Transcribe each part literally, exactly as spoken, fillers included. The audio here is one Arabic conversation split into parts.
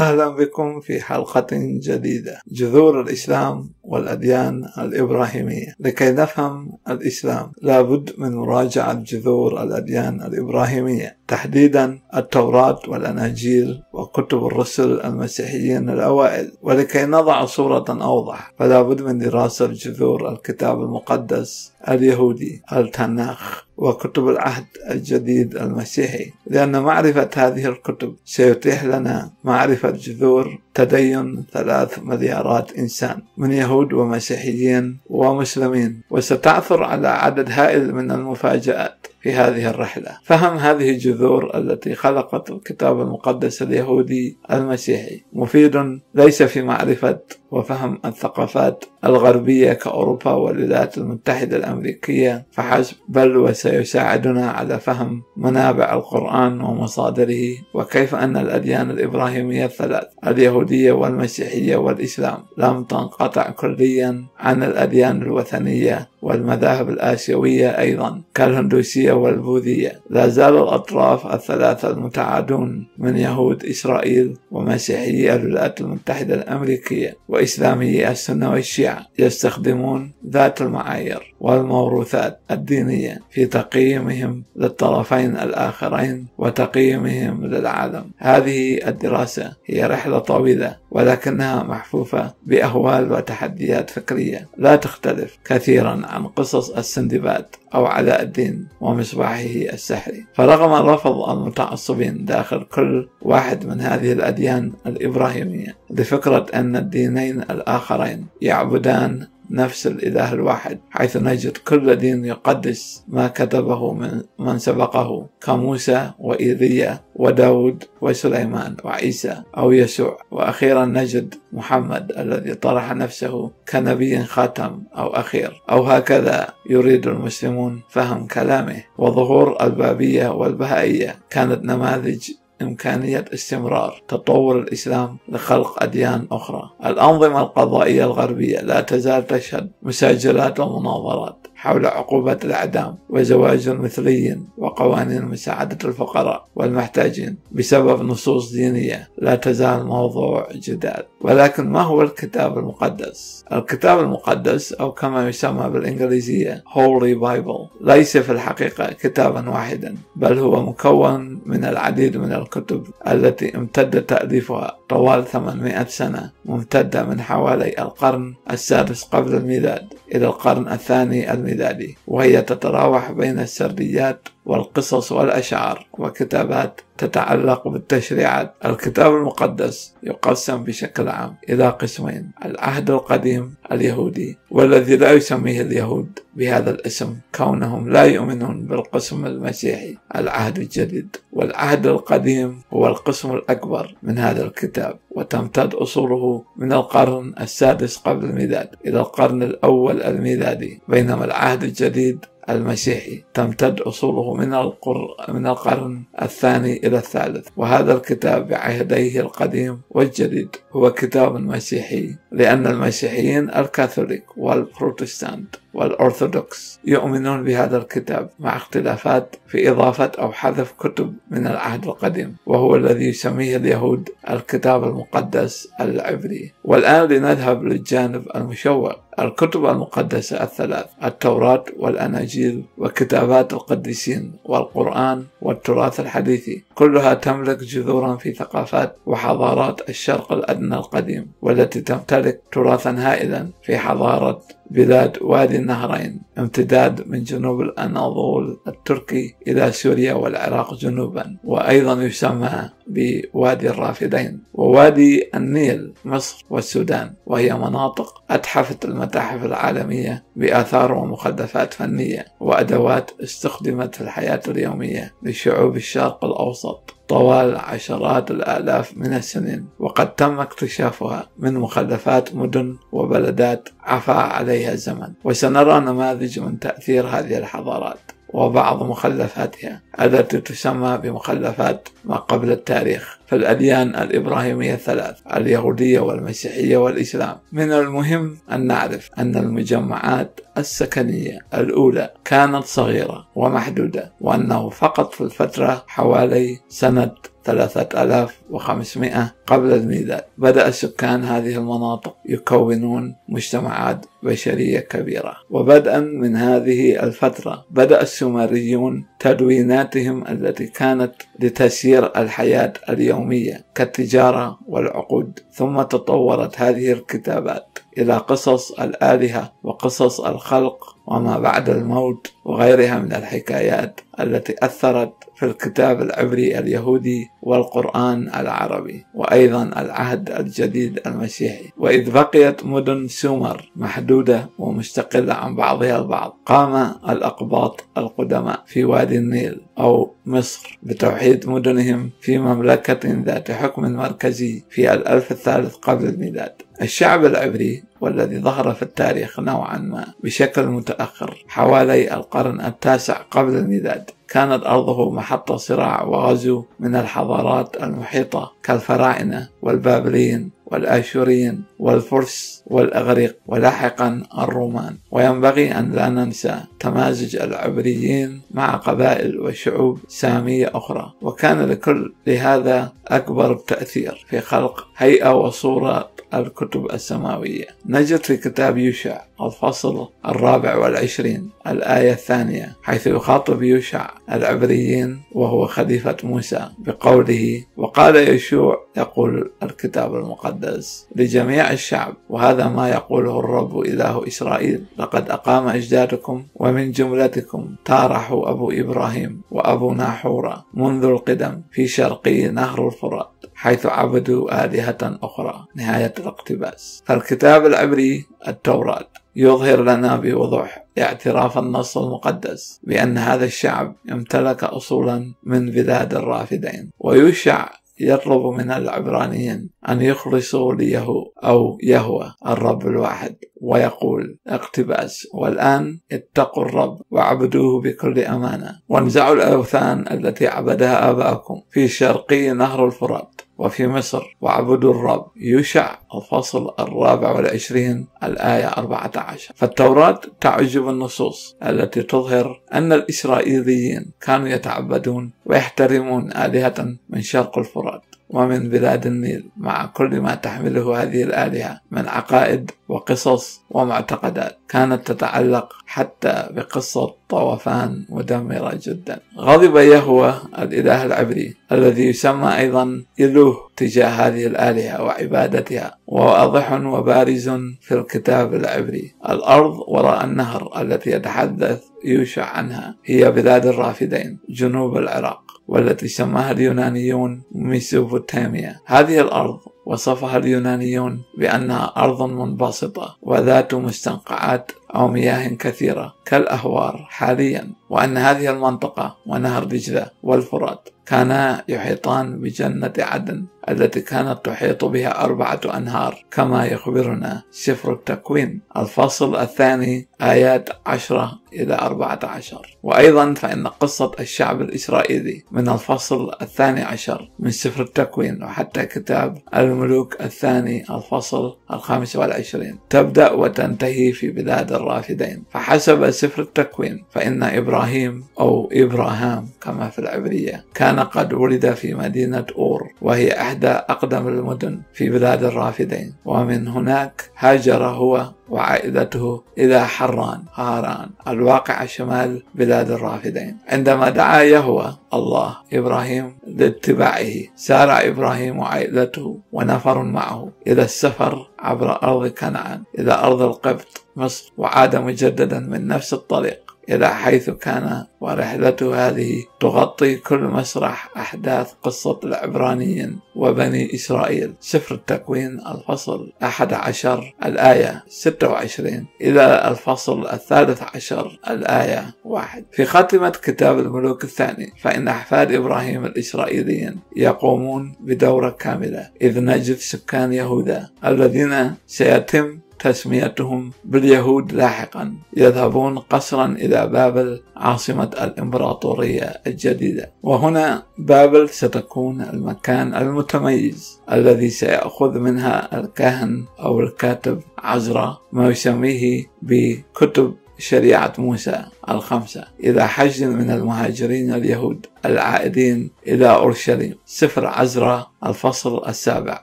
أهلا بكم في حلقة جديدة، جذور الإسلام والأديان الإبراهيمية. لكي نفهم الإسلام لابد من مراجعة جذور الأديان الإبراهيمية، تحديدا التوراة والأناجيل وكتب الرسل المسيحيين الأوائل. ولكي نضع صورة أوضح فلابد من دراسة جذور الكتاب المقدس اليهودي، التناخ، وكتب العهد الجديد المسيحي، لأن معرفة هذه الكتب سيتيح لنا معرفة جذور تدين ثلاث مليارات إنسان من يهود ومسيحيين ومسلمين، وستعثر على عدد هائل من المفاجآت في هذه الرحلة. فهم هذه الجذور التي خلقت الكتاب المقدس اليهودي المسيحي مفيد ليس في معرفة وفهم الثقافات الغربية كأوروبا والولايات المتحدة الأمريكية فحسب، بل وسيساعدنا على فهم منابع القرآن ومصادره، وكيف أن الأديان الإبراهيمية الثلاث، اليهودية والمسيحية والإسلام، لم تنقطع كليا عن الأديان الوثنية والمذاهب الآسيوية أيضا كالهندوسية والبوذية. لا زال الأطراف الثلاثة المتعادون من يهود إسرائيل ومسيحيي الولايات المتحدة الأمريكية وإسلامي السنة والشيعة يستخدمون ذات المعايير والموروثات الدينية في تقييمهم للطرفين الآخرين وتقييمهم للعالم. هذه الدراسة هي رحلة طويلة، ولكنها محفوفة بأهوال وتحديات فكرية لا تختلف كثيرا عن قصص السندباد أو علاء الدين ومصباحه السحري. فرغم رفض المتعصبين داخل كل واحد من هذه الأديان الإبراهيمية لفكرة أن الدينين الآخرين يعبدان نفس الإله الواحد، حيث نجد كل دين يقدس ما كتبه من, من سبقه كموسى وإيليا وداود وسليمان وعيسى أو يسوع. وأخيرا نجد محمد الذي طرح نفسه كنبي خاتم أو أخير، أو هكذا يريد المسلمون فهم كلامه. وظهور البابية والبهائية كانت نماذج إمكانية استمرار تطور الإسلام لخلق أديان أخرى. الأنظمة القضائية الغربية لا تزال تشهد مساجلات ومناظرات حول عقوبة الإعدام وزواج مثلي وقوانين مساعدة الفقراء والمحتاجين بسبب نصوص دينية لا تزال موضوع جدال. ولكن ما هو الكتاب المقدس؟ الكتاب المقدس، أو كما يسمى بالإنجليزية Holy Bible، ليس في الحقيقة كتابا واحدا، بل هو مكون من العديد من الكتب التي امتد تأليفها طوال ثمانمائة سنة، ممتدة من حوالي القرن السادس قبل الميلاد إلى القرن الثاني الميلادي، وهي تتراوح بين السرديات والقصص والأشعار وكتابات تتعلق بالتشريعات. الكتاب المقدس يقسم بشكل عام إلى قسمين: العهد القديم اليهودي، والذي لا يسميه اليهود بهذا الاسم كونهم لا يؤمنون بالقسم المسيحي، العهد الجديد. والعهد القديم هو القسم الأكبر من هذا الكتاب، وتمتد أصوله من القرن السادس قبل الميلاد إلى القرن الأول الميلادي، بينما العهد الجديد المسيحي تمتد أصوله من, القر... من القرن الثاني إلى الثالث. وهذا الكتاب بعهديه القديم والجديد هو كتاب مسيحي، لأن المسيحيين الكاثوليك والبروتستانت والأرثوذكس يؤمنون بهذا الكتاب، مع اختلافات في إضافة أو حذف كتب من العهد القديم، وهو الذي يسميه اليهود الكتاب المقدس العبري. والآن لنذهب للجانب المشوق. الكتب المقدسة الثلاث، التوراة والأناجيل وكتابات القديسين والقرآن والتراث الحديثي، كلها تملك جذورا في ثقافات وحضارات الشرق الأدنى القديم، والتي تمتلك تراثا هائلا في حضارة بلاد وادي النهرين، امتداد من جنوب الأناضول التركي إلى سوريا والعراق جنوبا، وأيضا يسمى بوادي الرافدين، ووادي النيل مصر والسودان، وهي مناطق أتحفت المتاحف العالمية بآثار ومخدفات فنية وأدوات استخدمت في الحياة اليومية لشعوب الشرق الأوسط طوال عشرات الآلاف من السنين. وقد تم اكتشافها من مخلفات مدن وبلدات عفى عليها الزمن، وسنرى نماذج من تأثير هذه الحضارات وبعض مخلفاتها التي تسمى بمخلفات ما قبل التاريخ في الأديان الإبراهيمية الثلاث، اليهودية والمسيحية والإسلام. من المهم أن نعرف أن المجمعات السكنية الأولى كانت صغيرة ومحدودة، وأنه فقط في الفترة حوالي سنة ثلاثة آلاف وخمسمائة قبل الميلاد. بدأ سكان هذه المناطق يكونون مجتمعات بشرية كبيرة. وبدءا من هذه الفترة بدأ السومريون تدويناتهم التي كانت لتسيير الحياة اليومية كالتجارة والعقود، ثم تطورت هذه الكتابات إلى قصص الآلهة وقصص الخلق وما بعد الموت وغيرها من الحكايات التي أثرت في الكتاب العبري اليهودي والقرآن العربي وأيضا العهد الجديد المسيحي. وإذ بقيت مدن سومر محدودة ومستقلة عن بعضها البعض، قام الأقباط القدماء في وادي النيل أو مصر بتوحيد مدنهم في مملكة ذات حكم مركزي في الألف الثالث قبل الميلاد. الشعب العبري والذي ظهر في التاريخ نوعا ما بشكل متأخر حوالي القرن التاسع قبل الميلاد كانت أرضه محط صراع وغزو من الحضارات المحيطة كالفراعنة والبابليين والآشوريين والفرس والأغريق ولاحقا الرومان. وينبغي أن لا ننسى تمازج العبريين مع قبائل وشعوب سامية أخرى، وكان لكل لهذا أكبر التأثير في خلق هيئة وصورة الكتب السماوية. نجد في كتاب يوشع الفصل الرابع والعشرين الآية الثانية حيث يخاطب يوشع العبريين وهو خليفة موسى بقوله: وقال يشوع، يقول الكتاب المقدس، لجميع الشعب: وهذا ما يقوله الرب إله إسرائيل، لقد أقام أجدادكم ومن جملتكم تارح أبو إبراهيم وأبو ناحورة منذ القدم في شرقي نهر الفرات، حيث عبدوا آلهة أخرى. نهاية الاقتباس. فالكتاب العبري التوراة يظهر لنا بوضوح اعتراف النص المقدس بأن هذا الشعب امتلك أصولا من بلاد الرافدين. ويوشع يطلب من العبرانيين أن يخلصوا ليهو أو يهوه الرب الواحد، ويقول اقتباس: والآن اتقوا الرب وعبدوه بكل أمانة، وانزعوا الأوثان التي عبدها آباؤكم في شرقي نهر الفرات وفي مصر، وعبدوا الرب. يوشع الفصل الرابع والعشرين الآية أربعة عشر. فالتوراة تعجب النصوص التي تظهر أن الإسرائيليين كانوا يتعبدون ويحترمون آلهة من شرق الفرات ومن بلاد النيل، مع كل ما تحمله هذه الآلهة من عقائد وقصص ومعتقدات كانت تتعلق حتى بقصة طوفان مدمرة جدا. غضب يهوه الإله العبري الذي يسمى أيضا إلوه تجاه هذه الآلهة وعبادتها، وواضح وبارز في الكتاب العبري. الأرض وراء النهر التي يتحدث يوشع عنها هي بلاد الرافدين جنوب العراق، والتي سماها اليونانيون ميسوفوتيمية. هذه الأرض وصفها اليونانيون بأنها أرض منبسطة وذات مستنقعات أو مياه كثيرة كالأهوار حاليا، وأن هذه المنطقة ونهر دجلة والفرات كانا يحيطان بجنة عدن التي كانت تحيط بها أربعة أنهار كما يخبرنا سفر التكوين الفصل الثاني آيات عشرة إلى أربعة عشر. وأيضا فإن قصة الشعب الإسرائيلي من الفصل الثاني عشر من سفر التكوين وحتى كتاب الملوك الثاني الفصل الخامس والعشرين تبدأ وتنتهي في بلاد الرافدين. فحسب سفر التكوين فإن إبراهيم أو إبراهام كما في العبرية كان قد ولد في مدينة أور، وهي إحدى أقدم المدن في بلاد الرافدين، ومن هناك هاجر هو وعائلته إلى حران هاران الواقع شمال بلاد الرافدين. عندما دعا يهوه الله إبراهيم لاتباعه، سار إبراهيم وعائلته ونفر معه إلى السفر عبر أرض كنعان إلى أرض القبط مصر، وعاد مجددا من نفس الطريق إلى حيث كان. ورحلته هذه تغطي كل مسرح أحداث قصة العبرانيين وبني إسرائيل سفر التكوين الفصل أحد عشر الآية ستة وعشرين إلى الفصل الثالث عشر الآية واحد. في خاتمة كتاب الملوك الثاني فإن أحفاد إبراهيم الإسرائيليين يقومون بدورة كاملة، إذ نجد سكان يهوذا الذين سيتم تسميتهم باليهود لاحقا يذهبون قسرا إلى بابل عاصمة الإمبراطورية الجديدة. وهنا بابل ستكون المكان المتميز الذي سيأخذ منها الكاهن أو الكاتب عزرا ما يسميه بكتب شريعة موسى الخمسة إلى حشد من المهاجرين اليهود العائدين إلى أورشليم. سفر عزرا الفصل السابع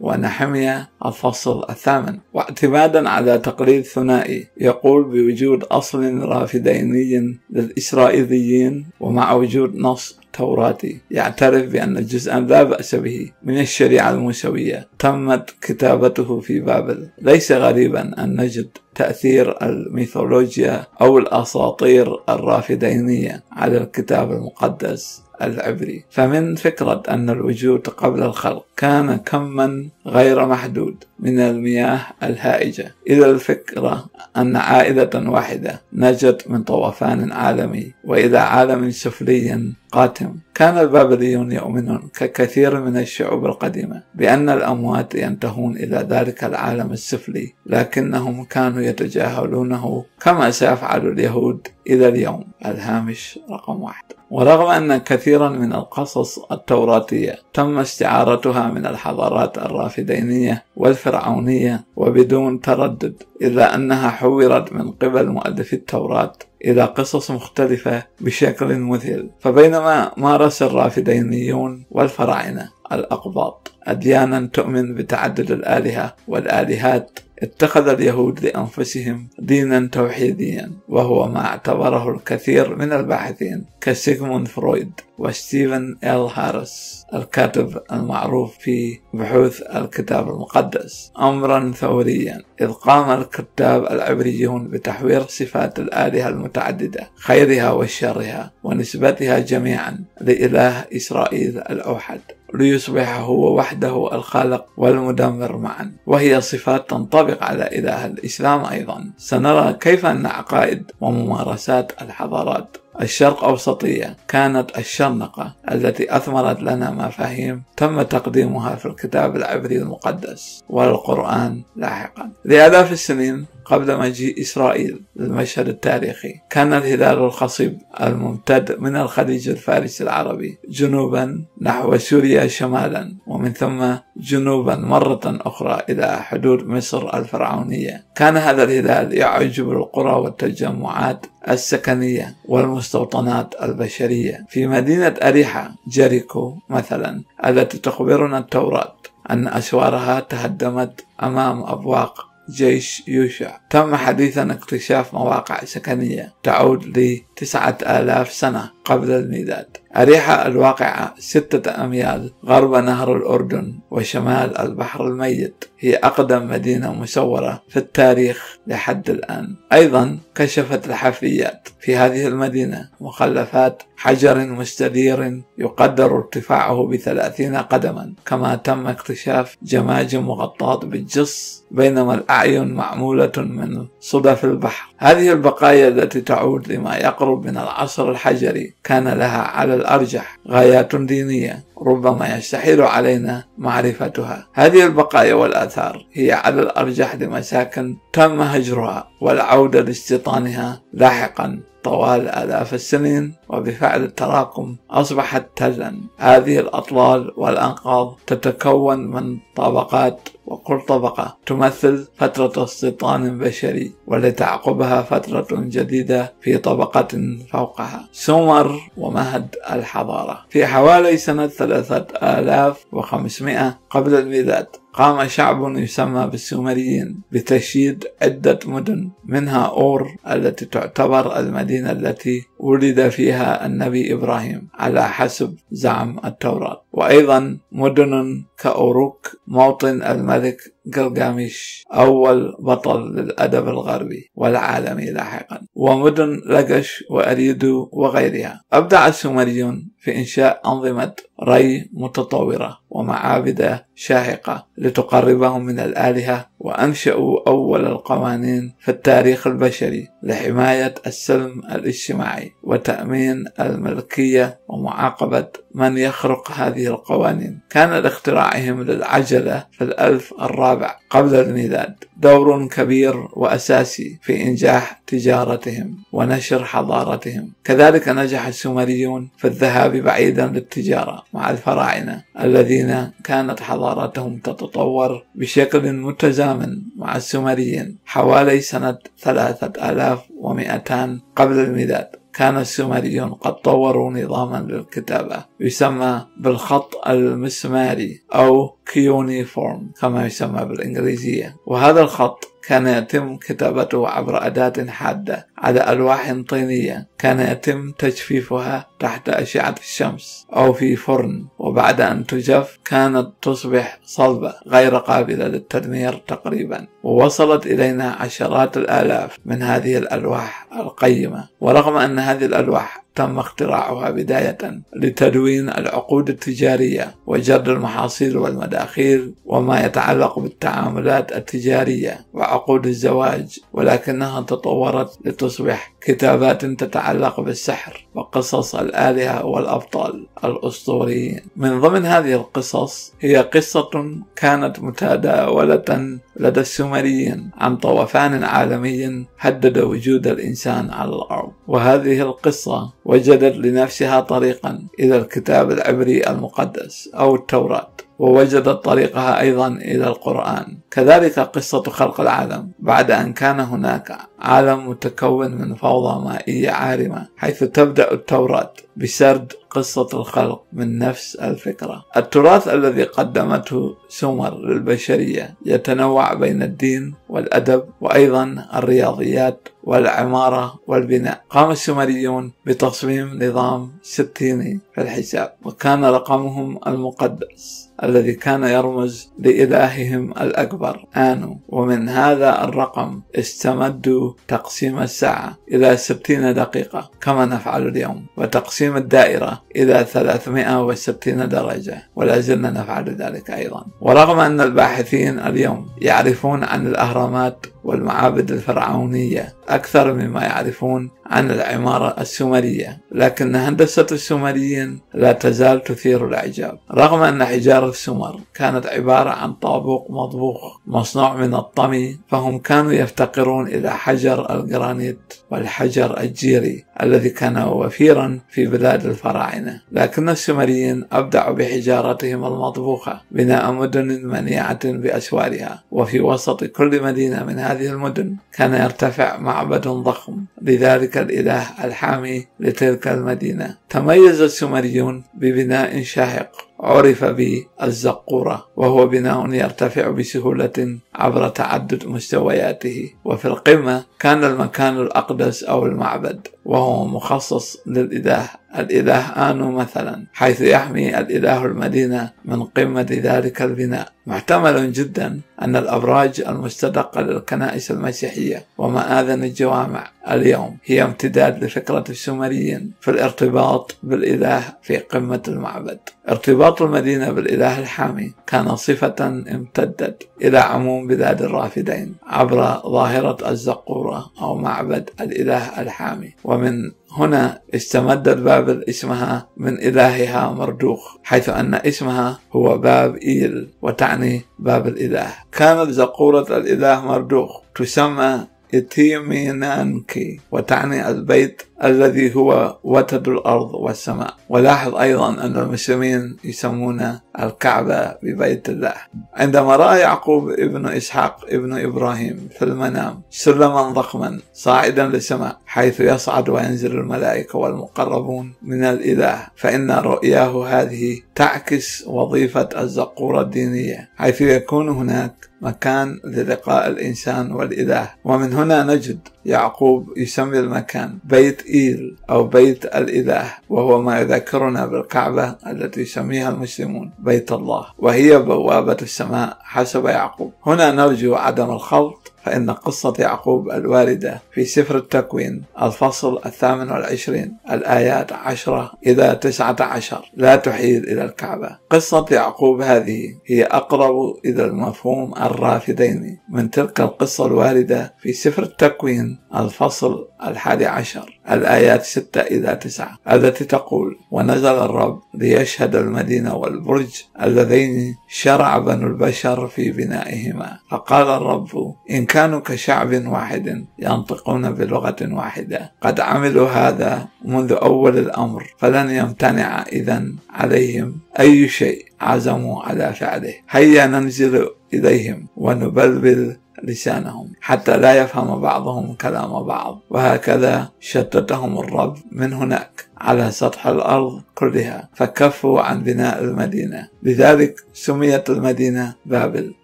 ونحمية الفصل الثامن. واعتمادا على تقرير ثنائي يقول بوجود أصل رافديني للإسرائيليين ومع وجود نص توراتي يعترف بأن الجزء لا بأس به من الشريعة الموسوية تمت كتابته في بابل. ليس غريبا أن نجد تأثير الميثولوجيا أو الأساطير الرافدينية على الكتاب المقدس العبري. فمن فكرة أن الوجود قبل الخلق كان كما غير محدود من المياه الهائجة إلى الفكرة أن عائلة واحدة نجت من طوفان عالمي وإلى عالم سفلي قاتم. كان البابليون يؤمنون ككثير من الشعوب القديمة بأن الأموات ينتهون إلى ذلك العالم السفلي، لكنهم كانوا يتجاهلونه كما سيفعل اليهود إلى اليوم. الهامش رقم واحد. ورغم أن كثيرا من القصص التوراتية تم استعارتها من الحضارات الرافدينية والفرعونية وبدون تردد، إلا أنها حورت من قبل مؤلفي التوراة إلى قصص مختلفة بشكل مثير. فبينما مارس الرافدينيون والفراعنة الأقباط أديانا تؤمن بتعدد الآلهة والآلهات، اتخذ اليهود لأنفسهم دينا توحيديا، وهو ما اعتبره الكثير من الباحثين كسيغموند فرويد وستيفن إل هاريس الكاتب المعروف في بحوث الكتاب المقدس أمرا ثوريا، إذ قام الكتاب العبريون بتحوير صفات الآلهة المتعددة خيرها وشرها ونسبتها جميعا لإله إسرائيل الأوحد ليصبح هو وحده الخالق والمدمر معا، وهي صفات تنطبق على إله الإسلام أيضا. سنرى كيف أن عقائد وممارسات الحضارات الشرق أوسطية كانت الشرنقة التي أثمرت لنا مفاهيم تم تقديمها في الكتاب العبري المقدس والقرآن لاحقا. لآلاف السنين قبل مجيء إسرائيل للمشهد التاريخي، كان الهلال الخصيب الممتد من الخليج الفارسي العربي جنوبا نحو سوريا شمالا، ومن ثم جنوبا مرة أخرى إلى حدود مصر الفرعونية. كان هذا الهلال يعجب القرى والتجمعات السكنية والمستوطنات البشرية. في مدينة أريحة جريكو مثلا التي تخبرنا التوراة أن أسوارها تهدمت أمام أبواق جيش يوشع، تم حديثا اكتشاف مواقع سكنية تعود ل تسعة آلاف سنة قبل الميلاد. أريحة الواقعة ستة أميال غرب نهر الأردن وشمال البحر الميت هي أقدم مدينة مسورة في التاريخ لحد الآن. أيضا كشفت الحفريات في هذه المدينة مخلفات حجر مستدير يقدر ارتفاعه بثلاثين قدما، كما تم اكتشاف جماجم مغطاة بالجص بينما الأعين معمولة من صدف البحر. هذه البقايا التي تعود لما يقرب من العصر الحجري كان لها على الأرجح غايات دينية ربما يستحيل علينا معرفتها. هذه البقايا والآثار هي على الأرجح لمساكن تم هجرها والعودة لاستيطانها لاحقا طوال آلاف السنين، وبفعل التراكم أصبحت تلا. هذه الأطلال والأنقاض تتكون من طبقات، وكل طبقة تمثل فترة استيطان بشري ولتعقبها فترة جديدة في طبقة فوقها. سمر ومهد الحضارة. في حوالي سنة ثلاثة آلاف وخمسمائة قبل الميلاد قام شعب يسمى بالسومريين بتشييد عدة مدن، منها أور التي تعتبر المدينة التي ولد فيها النبي إبراهيم على حسب زعم التوراة، وأيضا مدن كأوروك موطن الملك جلجامش أول بطل للأدب الغربي والعالمي لاحقا، ومدن لقش وأريدو وغيرها. أبدع السومريون في إنشاء أنظمة ري متطورة ومعابد شاهقة لتقربهم من الآلهة، وأنشأوا أول القوانين في التاريخ البشري لحماية السلم الاجتماعي وتأمين الملكية ومعاقبة من يخرق هذه القوانين. كان لاختراعهم للعجلة في الألف الرابع قبل الميلاد دور كبير وأساسي في إنجاح تجارتهم ونشر حضارتهم. كذلك نجح السومريون في الذهاب بعيدا للتجارة مع الفراعنة الذين كانت حضارتهم تتطور بشكل متزامن مع السومريين حوالي سنة ثلاثة آلاف ومئتين قبل الميلاد. كان السومريون قد طوروا نظاما للكتابة يسمى بالخط المسماري أو كيونيفورم كما يسمى بالإنجليزية، وهذا الخط كان يتم كتابته عبر أداة حادة على ألواح طينية كان يتم تجفيفها تحت أشعة الشمس أو في فرن، وبعد أن تجف كانت تصبح صلبة غير قابلة للتدمير تقريبا، ووصلت إلينا عشرات الآلاف من هذه الألواح القيمة. ورغم أن هذه الألواح تم اختراعها بداية لتدوين العقود التجارية وجرد المحاصيل والمداخيل وما يتعلق بالتعاملات التجارية وعقود الزواج، ولكنها تطورت لتصبح كتابات تتعلق بالسحر وقصص الآلهة والأبطال الأسطوريين. من ضمن هذه القصص هي قصة كانت متداولة لدى السومريين عن طوفان عالمي هدد وجود الإنسان على الأرض، وهذه القصة وجدت لنفسها طريقا إلى الكتاب العبري المقدس أو التوراة، ووجدت طريقها أيضا إلى القرآن. كذلك قصة خلق العالم بعد أن كان هناك عالم متكون من فوضى مائية عارمة، حيث تبدأ التوراة بسرد قصة الخلق من نفس الفكرة. التراث الذي قدمته سومر للبشرية يتنوع بين الدين والأدب وأيضا الرياضيات والعمارة والبناء. قام السومريون بتصميم نظام ستيني في الحساب، وكان رقمهم المقدس الذي كان يرمز لإلههم الأكبر آنو، ومن هذا الرقم استمدوا تقسيم الساعة إلى ستين دقيقة كما نفعل اليوم، وتقسيم الدائرة إلى ثلاثمئة وستين درجة، ولا زلنا نفعل ذلك أيضا. ورغم أن الباحثين اليوم يعرفون عن الأهرامات والمعابد الفرعونية أكثر مما يعرفون عن العمارة السومرية، لكن هندسة السومريين لا تزال تثير الإعجاب، رغم أن حجارة السومر كانت عبارة عن طابوق مطبوخ مصنوع من الطمي، فهم كانوا يفتقرون إلى حجر الجرانيت والحجر الجيري الذي كان وفيرا في بلاد الفراعنة، لكن السومريين أبدعوا بحجارتهم المطبوخة بناء مدن منيعة بأسوارها، وفي وسط كل مدينة من هذه المدن كان يرتفع معبد ضخم لذلك الإله الحامي لتلك المدينة. تميز السومريون ببناء شاهق عرف بالزقورة، وهو بناء يرتفع بسهولة عبر تعدد مستوياته، وفي القمة كان المكان الأقدس أو المعبد، وهو مخصص للإله الإله آنو مثلا، حيث يحمي الإله المدينة من قمة ذلك البناء. محتمل جدا أن الأبراج المستدقة للكنائس المسيحية ومآذن الجوامع اليوم هي امتداد لفكرة السومريين في الارتباط بالإله في قمة المعبد. ارتباط المدينة بالإله الحامي كان صفة امتدت إلى عموم بلاد الرافدين عبر ظاهرة الزقورة أو معبد الإله الحامي، ومن هنا استمدت بابل اسمها من إلهها مردوخ، حيث أن اسمها هو باب إيل وتعني باب الإله. كانت زقورة الإله مردوخ تسمى إتيمينانكي وتعني البيت الذي هو وتد الأرض والسماء. ولاحظ أيضا أن المسلمين يسمون الكعبة ببيت الله. عندما رأى يعقوب ابن إسحاق ابن إبراهيم في المنام سلما ضخما صاعدا للسماء حيث يصعد وينزل الملائكة والمقربون من الإله، فإن رؤياه هذه تعكس وظيفة الزقورة الدينية، حيث يكون هناك مكان للقاء الإنسان والإله، ومن هنا نجد يعقوب يسمي المكان بيت إيل أو بيت الإله، وهو ما يذكرنا بالكعبة التي يسميها المسلمون بيت الله، وهي بوابة السماء حسب يعقوب. هنا نرجو عدم الخلط، فإن قصة يعقوب الواردة في سفر التكوين الفصل الثامن والعشرين الآيات عشرة إلى تسعة عشر لا تحيل إلى الكعبة. قصة يعقوب هذه هي أقرب إلى المفهوم الرافديني من تلك القصة الواردة في سفر التكوين الفصل الحادي عشر الآيات ستة إلى تسعة التي تقول: ونزل الرب ليشهد المدينة والبرج اللذين شرع بنو البشر في بنائهما، فقال الرب إن كانوا كشعب واحد ينطقون بلغة واحدة قد عملوا هذا منذ أول الأمر، فلن يمتنع إذن عليهم أي شيء عزموا على فعله، هيا ننزل إليهم ونبلبل لسانهم حتى لا يفهم بعضهم كلام بعض، وهكذا شتتهم الرب من هناك على سطح الأرض كلها فكفوا عن بناء المدينة. لذلك سميت المدينة بابل،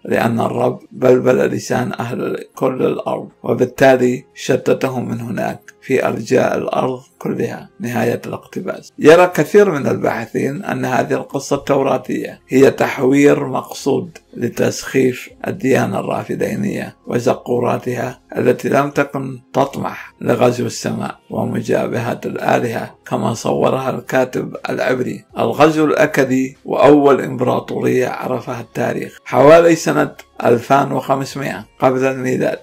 لأن الرب بلبل لسان أهل كل الأرض، وبالتالي شتتهم من هناك في أرجاء الأرض كلها. نهاية الاقتباس. يرى كثير من الباحثين أن هذه القصة التوراتية هي تحوير مقصود لتسخيف الديانة الرافدينية وزقوراتها التي لم تكن تطمح لغزو السماء ومجابهة الآلهة كما صورها الكاتب العبري. الغزو الأكدي وأول إمبراطورية عرفها التاريخ حوالي سنة ألفين وخمسمائة قبل الميلاد،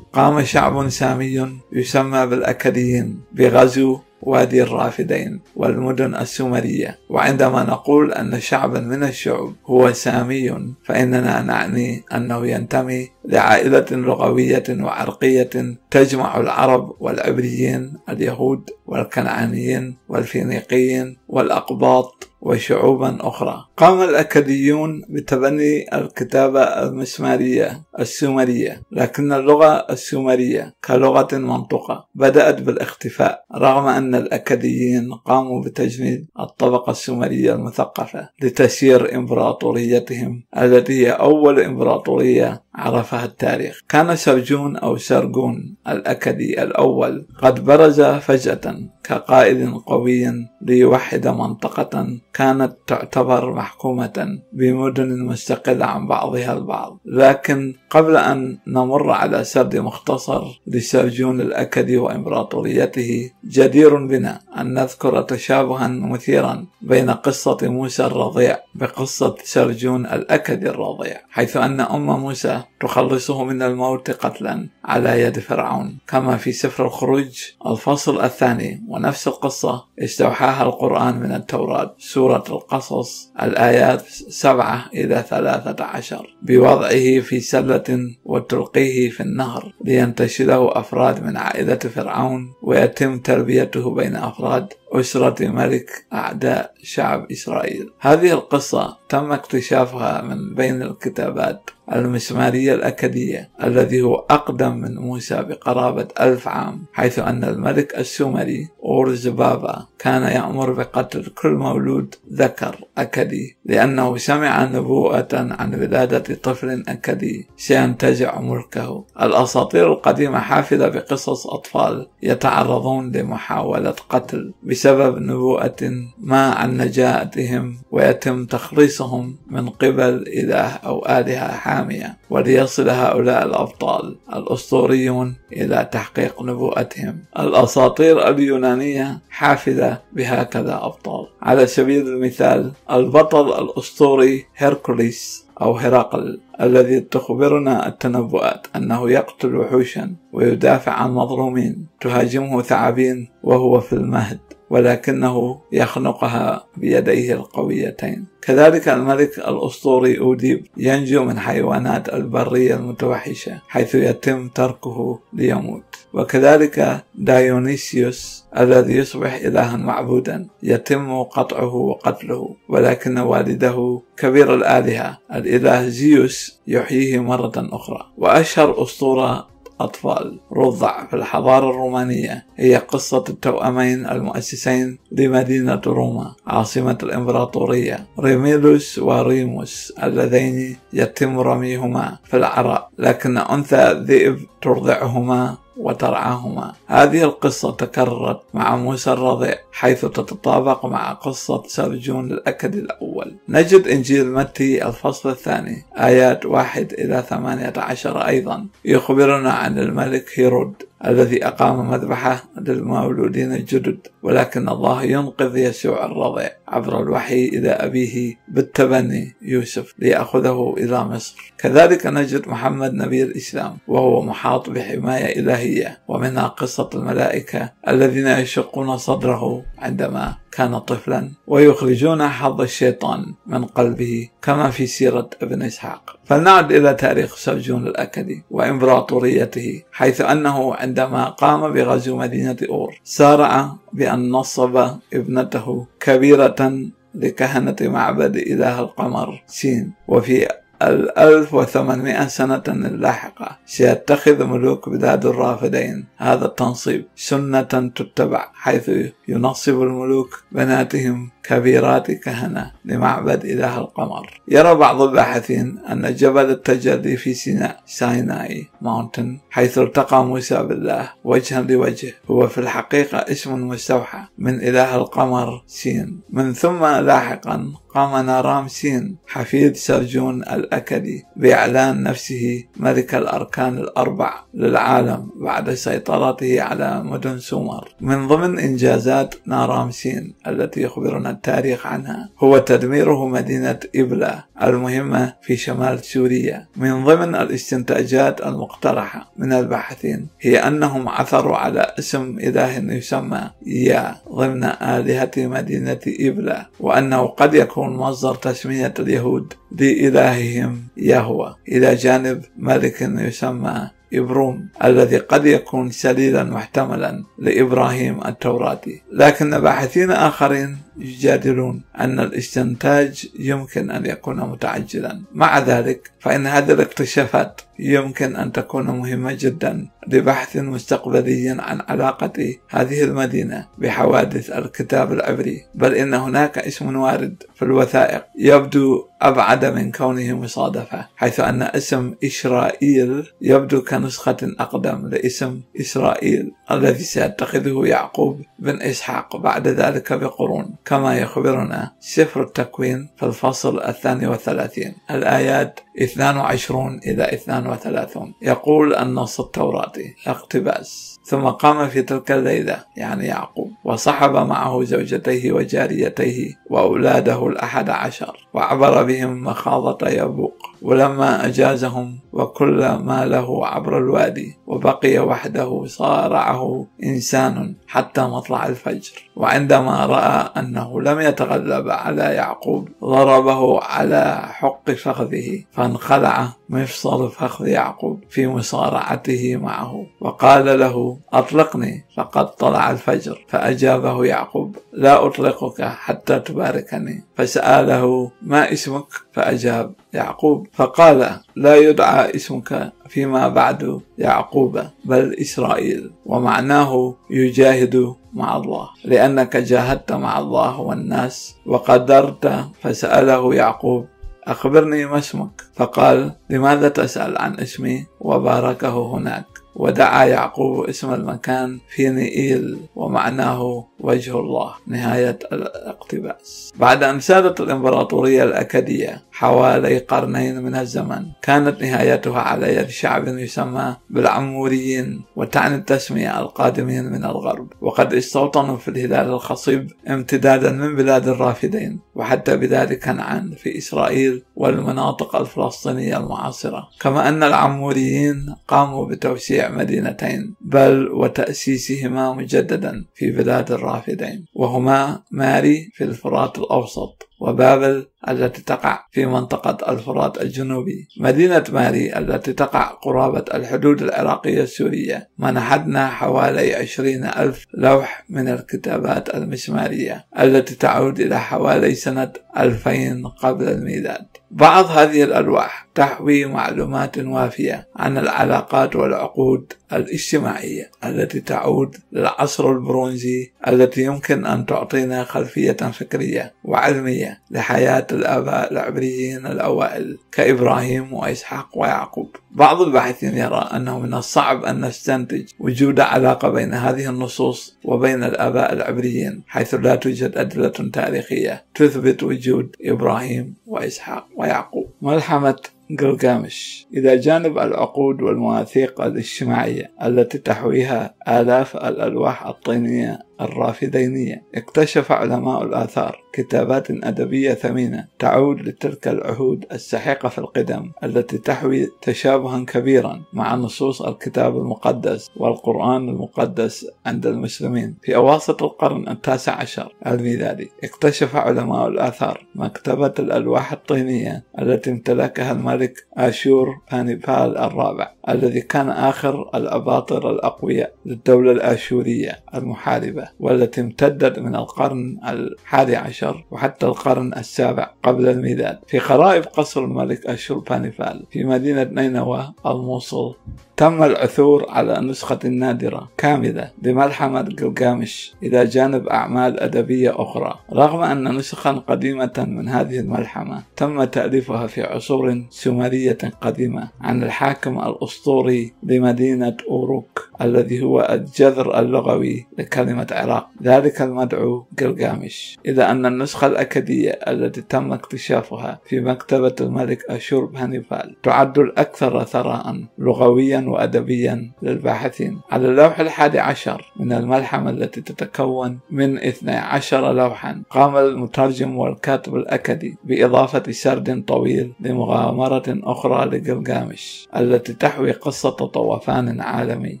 قام شعب سامي يسمى بالأكديين بغزو وادي الرافدين والمدن السومرية. وعندما نقول أن شعبا من الشعوب هو سامي فإننا نعني أنه ينتمي لعائلة لغوية وعرقية تجمع العرب والعبريين اليهود والكنعانيين والفينيقيين والأقباط وشعوبا أخرى. قام الأكديون بتبني الكتابة المسمارية السومرية، لكن اللغة السومرية كلغة منطقة بدأت بالاختفاء، رغم أن الأكديين قاموا بتجنيد الطبقة السومرية المثقفة لتسيير إمبراطوريتهم التي هي أول إمبراطورية عرفها التاريخ. كان سرجون أو سرجون الأكدي الأول قد برز فجأة كقائد قوي ليوحد منطقة كانت تعتبر محكومة بمدن مستقلة عن بعضها البعض. لكن قبل أن نمر على سرد مختصر لسرجون الأكدي وإمبراطوريته، جدير بنا أن نذكر تشابها مثيرا بين قصة موسى الرضيع بقصة سرجون الأكدي الرضيع، حيث أن أم موسى تخلصه من الموت قتلا على يد فرعون كما في سفر الخروج الفصل الثاني، ونفس القصة استوحاها القرآن من التوراة سورة القصص الآيات سبعة إلى ثلاثة عشر بوضعه في سلة وتلقيه في النهر لينتشله أفراد من عائلة فرعون ويتم تربيته بين أفراد أسرة ملك أعداء شعب إسرائيل. هذه القصة تم اكتشافها من بين الكتابات المسمارية الأكدية الذي هو أقدم من موسى بقرابة ألف عام، حيث أن الملك السومري أور زبابا كان يأمر بقتل كل مولود ذكر أكدي لأنه سمع نبوءة عن ولادة طفل أكدي سينتزع ملكه. الأساطير القديمة حافلة بقصص أطفال يتعرضون لمحاولة قتل بسبب نبوءة ما عن نجاتهم ويتم تخليصهم من قبل إله أو آلهة حامية، وليصل هؤلاء الأبطال الأسطوريون إلى تحقيق نبوءتهم. الأساطير اليونانية حافلة بهكذا أبطال، على سبيل المثال البطل الأسطوري هيركوليس أو هرقل الذي تخبرنا التنبؤات أنه يقتل وحوشا ويدافع عن مظلومين، تهاجمه ثعابين وهو في المهد ولكنه يخنقها بيديه القويتين. كذلك الملك الأسطوري أوديب ينجو من حيوانات البرية المتوحشة حيث يتم تركه ليموت. وكذلك دايونيسيوس الذي يصبح إلها معبودا يتم قطعه وقتله، ولكن والده كبير الآلهة الإله زيوس يحييه مرة أخرى. وأشهر أسطورة أطفال رضع في الحضارة الرومانية هي قصة التوأمين المؤسسين لمدينة روما عاصمة الإمبراطورية، ريميلوس وريموس اللذين يتم رميهما في العراء لكن أنثى ذئب ترضعهما وترعاهما. هذه القصة تكررت مع موسى الرضيع حيث تتطابق مع قصة سرجون الأكدي الأول. نجد إنجيل متى الفصل الثاني آيات واحد إلى ثمانية عشر أيضا يخبرنا عن الملك هيرود الذي أقام مذبحة للمولودين الجدد، ولكن الله ينقذ يسوع الرضيع عبر الوحي إلى أبيه بالتبني يوسف ليأخذه إلى مصر. كذلك نجد محمد نبي الإسلام وهو محاط بحماية إلهية، ومنها قصة الملائكة الذين يشقون صدره عندما كان طفلا ويخرجون حظ الشيطان من قلبه كما في سيرة ابن إسحاق. فلنعد إلى تاريخ سرجون الأكدي وإمبراطوريته، حيث أنه عندما قام بغزو مدينة أور سارع بأن نصب ابنته كبيرة لكهنة معبد إله القمر سين، وفي الألف وثمانمائة سنة اللاحقة سيتخذ ملوك بلاد الرافدين هذا التنصيب سنة تتبع، حيث ينصب الملوك بناتهم كبيرات كهنة لمعبد إله القمر. يرى بعض الباحثين أن جبل التجلي في سيناء سيناي ماونتن حيث التقى موسى بالله وجها لوجه هو في الحقيقة اسم مستوحى من إله القمر سين. من ثم لاحقا قام نارام سين حفيد سرجون الأكدي بإعلان نفسه ملك الأركان الأربع للعالم بعد سيطرته على مدن سومر. من ضمن إنجازات نارام سين التي يخبرنا التاريخ عنها هو تدميره مدينة إبلا المهمة في شمال سوريا. من ضمن الاستنتاجات المقترحة من الباحثين هي أنهم عثروا على اسم إله يسمى يا ضمن آلهة مدينة إبلا، وأنه قد يكون مصدر تسمية اليهود لإلههم يهوه، إلى جانب ملك يسمى إبروم الذي قد يكون سليلا محتملا لإبراهيم التوراتي. لكن باحثين آخرين يجادلون أن الاستنتاج يمكن أن يكون متعجلا. مع ذلك فإن هذه الاكتشافات يمكن أن تكون مهمة جدا لبحث مستقبلي عن علاقة هذه المدينة بحوادث الكتاب العبري، بل إن هناك اسم وارد في الوثائق يبدو أبعد من كونه مصادفة، حيث أن اسم إسرائيل يبدو كنسخة أقدم لاسم إسرائيل الذي سيتخذه يعقوب بن إسحاق بعد ذلك بقرون، كما يخبرنا سفر التكوين في الفصل الثاني والثلاثين الآيات اثنان وعشرون إلى اثنان وثلاثون. يقول النص التوراتي اقتباس: ثم قام في تلك الليلة، يعني يعقوب، وصحب معه زوجتيه وجاريتيه وأولاده الأحد عشر وعبر بهم مخاضة يبوق، ولما أجازهم وكل ما له عبر الوادي وبقي وحده صارعه إنسان حتى مطلع الفجر، وعندما رأى أنه لم يتغلب على يعقوب ضربه على حق فخذه فانخلع مفصل فخذ يعقوب في مصارعته معه وقال له: أطلقني فقد طلع الفجر. فأجابه يعقوب: لا أطلقك حتى تباركني. فسأله: ما اسمك؟ فأجاب يعقوب فقال: لا يدعى اسمك فيما بعد يعقوب بل إسرائيل، ومعناه يجاهد مع الله، لأنك جاهدت مع الله والناس وقدرت. فسأله يعقوب: أخبرني ما اسمك؟ فقال: لماذا تسأل عن اسمي؟ وباركه هناك. ودعا يعقوب اسم المكان في نيئيل، ومعناه وجه الله. نهاية الاقتباس. بعد أن سادت الإمبراطورية الأكدية حوالي قرنين من الزمن، كانت نهايتها على يد شعب يسمى بالعموريين، وتعني التسمية القادمين من الغرب، وقد استوطنوا في الهلال الخصيب امتدادا من بلاد الرافدين وحتى بلاد كنعان في إسرائيل والمناطق الفلسطينية المعاصرة. كما أن العموريين قاموا بتوسيع مدينتين بل وتأسيسهما مجددا في بلاد الرافدين، وهما ماري في الفرات الأوسط وبابل التي تقع في منطقة الفرات الجنوبي. مدينة ماري التي تقع قرابة الحدود العراقية السورية منحتنا حوالي عشرين ألف لوح من الكتابات المسمارية التي تعود إلى حوالي سنة ألفين قبل الميلاد. بعض هذه الألواح تحوي معلومات وافية عن العلاقات والعقود الاجتماعية التي تعود للعصر البرونزي، التي يمكن أن تعطينا خلفية فكرية وعلمية لحياة الآباء العبريين الأوائل كإبراهيم وإسحاق ويعقوب. بعض الباحثين يرى أنه من الصعب أن نستنتج وجود علاقة بين هذه النصوص وبين الآباء العبريين، حيث لا توجد أدلة تاريخية تثبت وجود إبراهيم وإسحاق ويعقوب. ملحمة جلجامش. إلى جانب العقود والمواثيق الاجتماعية التي تحويها آلاف الألواح الطينية الرافدينية، اكتشف علماء الآثار كتابات أدبية ثمينة تعود لتلك العهود السحيقة في القدم، التي تحوي تشابها كبيرا مع نصوص الكتاب المقدس والقرآن المقدس عند المسلمين. في أواسط القرن التاسع عشر الميلادي اكتشف علماء الآثار مكتبة الألواح الطينية التي امتلكها الملك آشور بانيبال الرابع، الذي كان آخر الأباطرة الأقوياء للدولة الآشورية المحاربة الدولة، والتي امتدت من القرن الحادي عشر وحتى القرن السابع قبل الميلاد. في خرائب قصر الملك الشربانيفال في مدينة نينوى الموصل تم العثور على نسخة نادرة كاملة لملحمة جلجامش إلى جانب أعمال أدبية أخرى، رغم أن نسخا قديمة من هذه الملحمة تم تأليفها في عصور سومرية قديمة عن الحاكم الأسطوري لمدينة أوروك الذي هو الجذر اللغوي لكلمة عراق، ذلك المدعو جلجامش. إذا أن النسخة الأكدية التي تم اكتشافها في مكتبة الملك أشوربانيفال تعد الأكثر ثراء لغويا وأدبيا للباحثين، على اللوح الحادي عشر من الملحمة التي تتكون من اثني عشر لوحا قام المترجم والكاتب الأكدي بإضافة سرد طويل لمغامرة أخرى لجلجامش التي تحوي قصة طوفان عالمي.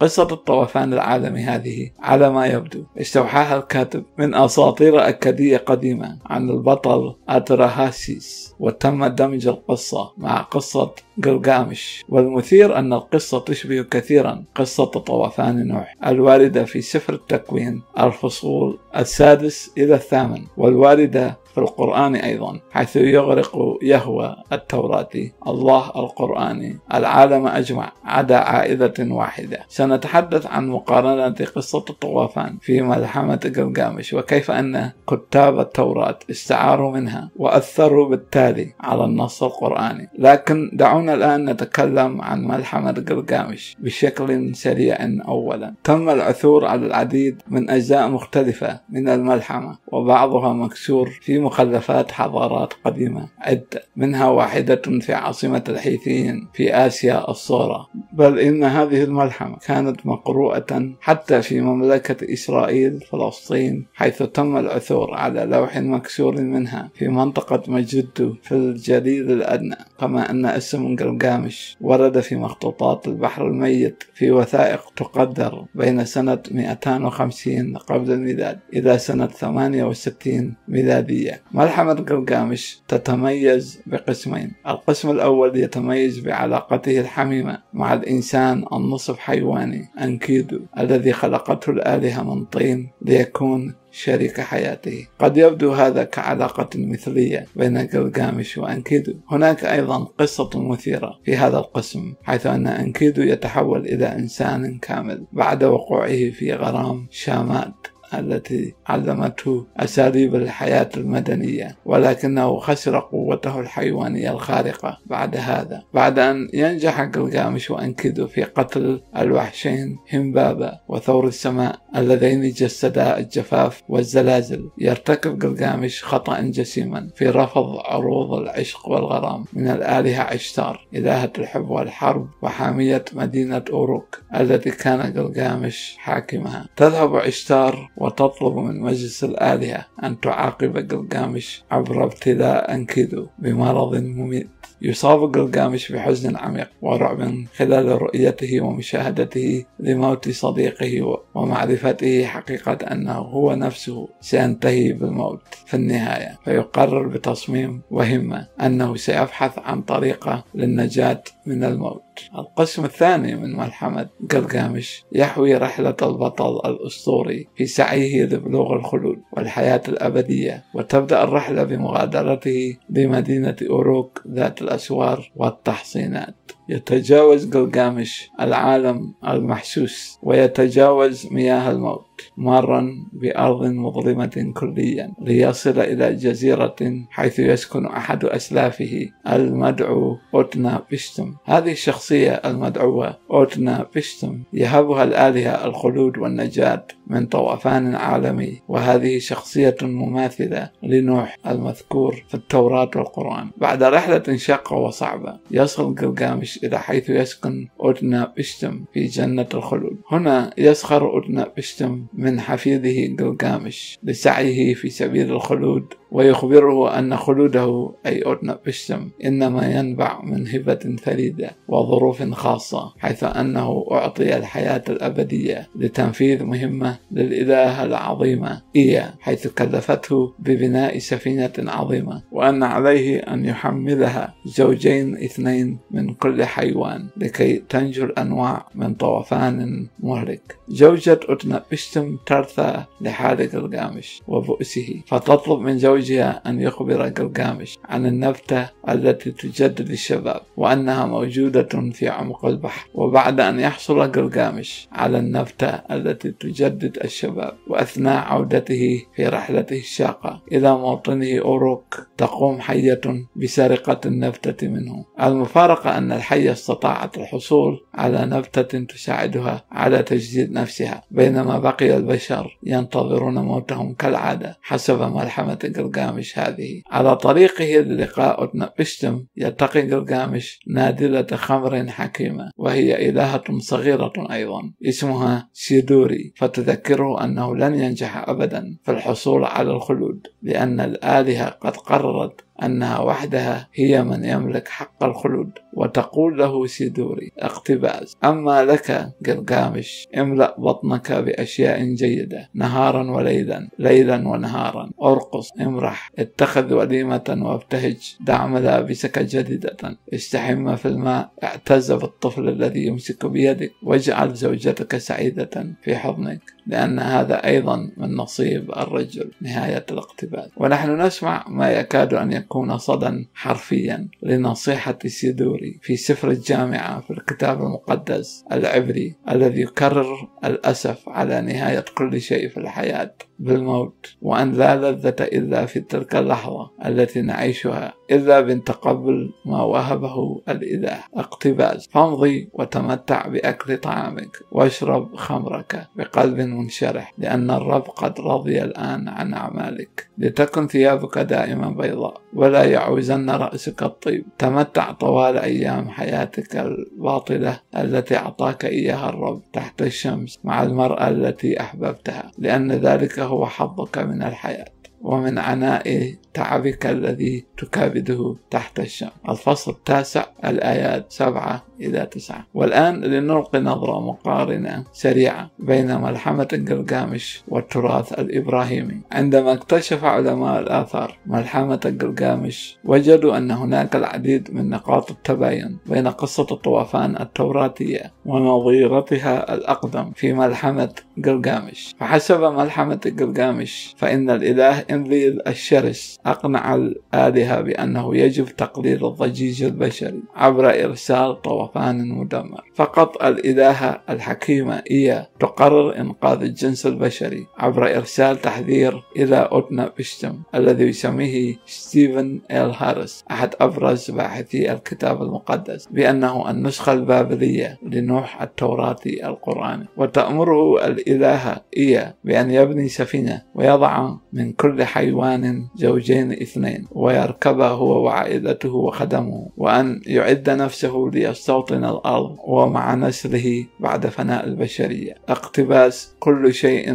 قصة الطوفان العالمي هذه على ما يبدو استوحاها الكاتب من أساطير أكدية قديمة عن البطل أتراهاسيس، وتم دمج القصة مع قصة جلجامش. والمثير أن القصة تشبه كثيرا قصة طوفان نوح الواردة في سفر التكوين الفصول السادس إلى الثامن، والواردة في القرآن أيضا، حيث يغرق يهوى التوراتي الله القرآني العالم أجمع عدا عائلة واحدة. سنتحدث عن مقارنة قصة الطوفان في ملحمة جلجامش وكيف أن كتاب التوراة استعاروا منها وأثروا بالتالي على النص القرآني. لكن دعونا الآن نتكلم عن ملحمة جلجامش بشكل سريع. أولا، تم العثور على العديد من أجزاء مختلفة من الملحمة، وبعضها مكسور في مخلفات حضارات قديمة عدة، منها واحدة في عاصمة الحيثيين في آسيا الصغرى. بل إن هذه الملحمة كانت مقروءة حتى في مملكة إسرائيل فلسطين، حيث تم العثور على لوح مكسور منها في منطقة مجدو في الجليل الأدنى. كما أن اسم جلجامش ورد في مخطوطات البحر الميت في وثائق تقدر بين سنة مئتين وخمسين قبل الميلاد إلى سنة ثمانية وستين ميلادية. ملحمة جلجامش تتميز بقسمين، القسم الأول يتميز بعلاقته الحميمة مع الإنسان النصف حيواني أنكيدو الذي خلقته الآلهة من طين ليكون شريك حياته. قد يبدو هذا كعلاقة مثلية بين جلجامش وأنكيدو. هناك أيضا قصة مثيرة في هذا القسم، حيث أن أنكيدو يتحول إلى إنسان كامل بعد وقوعه في غرام شامات التي علمته أساليب الحياة المدنية، ولكنه خسر قوته الحيوانية الخارقة بعد هذا. بعد أن ينجح جلجامش وأنكيدو في قتل الوحشين همبابا وثور السماء اللذين جسدا الجفاف والزلازل، يرتكب جلجامش خطأ جسيما في رفض عروض العشق والغرام من الآلهة عشتار إلهة الحب والحرب وحامية مدينة أوروك التي كان جلجامش حاكمها. تذهب عشتار وتطلب من مجلس الآلهة أن تعاقب جلجامش عبر ابتلاء أنكيدو بمرض مميت. يصاب جلجامش بحزن عميق ورعب خلال رؤيته ومشاهدته لموت صديقه ومعرفته حقيقة أنه هو نفسه سينتهي بالموت في النهاية، فيقرر بتصميم وهمة أنه سيبحث عن طريقة للنجاة من الموت. القسم الثاني من ملحمة جلجامش يحوي رحلة البطل الأسطوري في سعيه لبلوغ الخلود والحياة الأبدية، وتبدأ الرحلة بمغادرته لمدينة أوروك ذات الأسوار والتحصينات. يتجاوز جلجامش العالم المحسوس ويتجاوز مياه الموت، مارا بأرض مظلمة كليا ليصل إلى جزيرة حيث يسكن أحد أسلافه المدعو أوتنابشتم. هذه الشخصية المدعوة أوتنابشتم يهبها الآلهة الخلود والنجاة من طوفان عالمي، وهذه شخصية مماثلة لنوح المذكور في التوراة والقرآن. بعد رحلة شاقة وصعبة يصل جلجامش إلى حيث يسكن أوتنابشتم في جنة الخلود. هنا يسخر أوتنابشتم من حفيده جلجامش لسعيه في سبيل الخلود ويخبره أن خلوده أي أوتنابشتم إنما ينبع من هبة فريدة وظروف خاصة، حيث أنه أعطي الحياة الأبدية لتنفيذ مهمة للإلهة العظيمة إيا، حيث كلفته ببناء سفينة عظيمة، وأن عليه أن يحملها زوجين اثنين من كل حيوان لكي تنجو الأنواع من طوفان مهلك. زوجة أوتنابشتم ترثى لحال جلجامش وبؤسه، فتطلب من زوجها أن يخبر جلجامش عن النبتة التي تجدد الشباب وأنها موجودة في عمق البحر. وبعد أن يحصل جلجامش على النبتة التي تجدد الشباب، وأثناء عودته في رحلته الشاقة إلى موطنه أوروك، تقوم حية بسرقة النبتة منه. المفارقة أن الحية استطاعت الحصول على نبتة تساعدها على تجديد نفسها، بينما بقي البشر ينتظرون موتهم كالعادة حسب ملحمة جلجامش هذه. على طريقه للقاء أوتنابشتم، يلتقي جلجامش نادلة خمر حكيمة، وهي إلهة صغيرة أيضا اسمها سيدوري، فتذكره أنه لن ينجح أبدا في الحصول على الخلود، لأن الآلهة قد قررت أنها وحدها هي من يملك حق الخلود. وتقول له سيدوري اقتباس: أما لك جلجامش املأ بطنك بأشياء جيدة نهارا وليلا، ليلا ونهارا، ارقص، امرح، اتخذ وليمة وابتهج، دع ملابسك جديدة، استحم في الماء، اعتز بالطفل الذي يمسك بيدك، واجعل زوجتك سعيدة في حضنك، لأن هذا أيضا من نصيب الرجل. نهاية الاقتباس. ونحن نسمع ما يكاد أن يكون صدى حرفيا لنصيحة سيدوري في سفر الجامعة في الكتاب المقدس العبري، الذي يكرر الأسف على نهاية كل شيء في الحياة بالموت، وأن لا لذة إلا في تلك اللحظة التي نعيشها إلا بنتقبل ما وهبه الإله. اقتباس: فامضي وتمتع بأكل طعامك واشرب خمرك بقلب منشرح، لأن الرب قد رضي الآن عن أعمالك. لتكن ثيابك دائما بيضاء ولا يعوزن رأسك الطيب. تمتع طوال أيام حياتك الباطلة التي أعطاك إياها الرب تحت الشمس مع المرأة التي أحببتها، لأن ذلك هو حظك من الحياة ومن عناء تعبك الذي تكابده تحت الشمس. الفصل التاسع، الآيات سبعة إلى تسعة. والآن لنلقي نظرة مقارنة سريعة بين ملحمة جلجامش والتراث الإبراهيمي. عندما اكتشف علماء الآثار ملحمة جلجامش، وجدوا أن هناك العديد من نقاط التباين بين قصة الطوفان التوراتية ونظيرتها الأقدم في ملحمة جلجامش. فحسب ملحمة جلجامش، فإن الإله إنليل الشرس أقنع الآلهة بأنه يجب تقليل الضجيج البشري عبر إرسال طوفان مدمر. فقط الإلهة الحكيمة إيا تقرر إنقاذ الجنس البشري عبر إرسال تحذير إلى أوتنابشتم الذي يسميه ستيفن إل هارس، أحد أبرز باحثي الكتاب المقدس، بأنه النسخة البابلية لنوح التوراتي القرآني. وتأمره الإلهة إيا بأن يبني سفينة ويضع من كل حيوان زوجين اثنين ويركبه هو وعائلته وخدمه، وأن يعد نفسه ليستوطن الأرض ومع نسله بعد فناء البشرية. اقتباس: كل شيء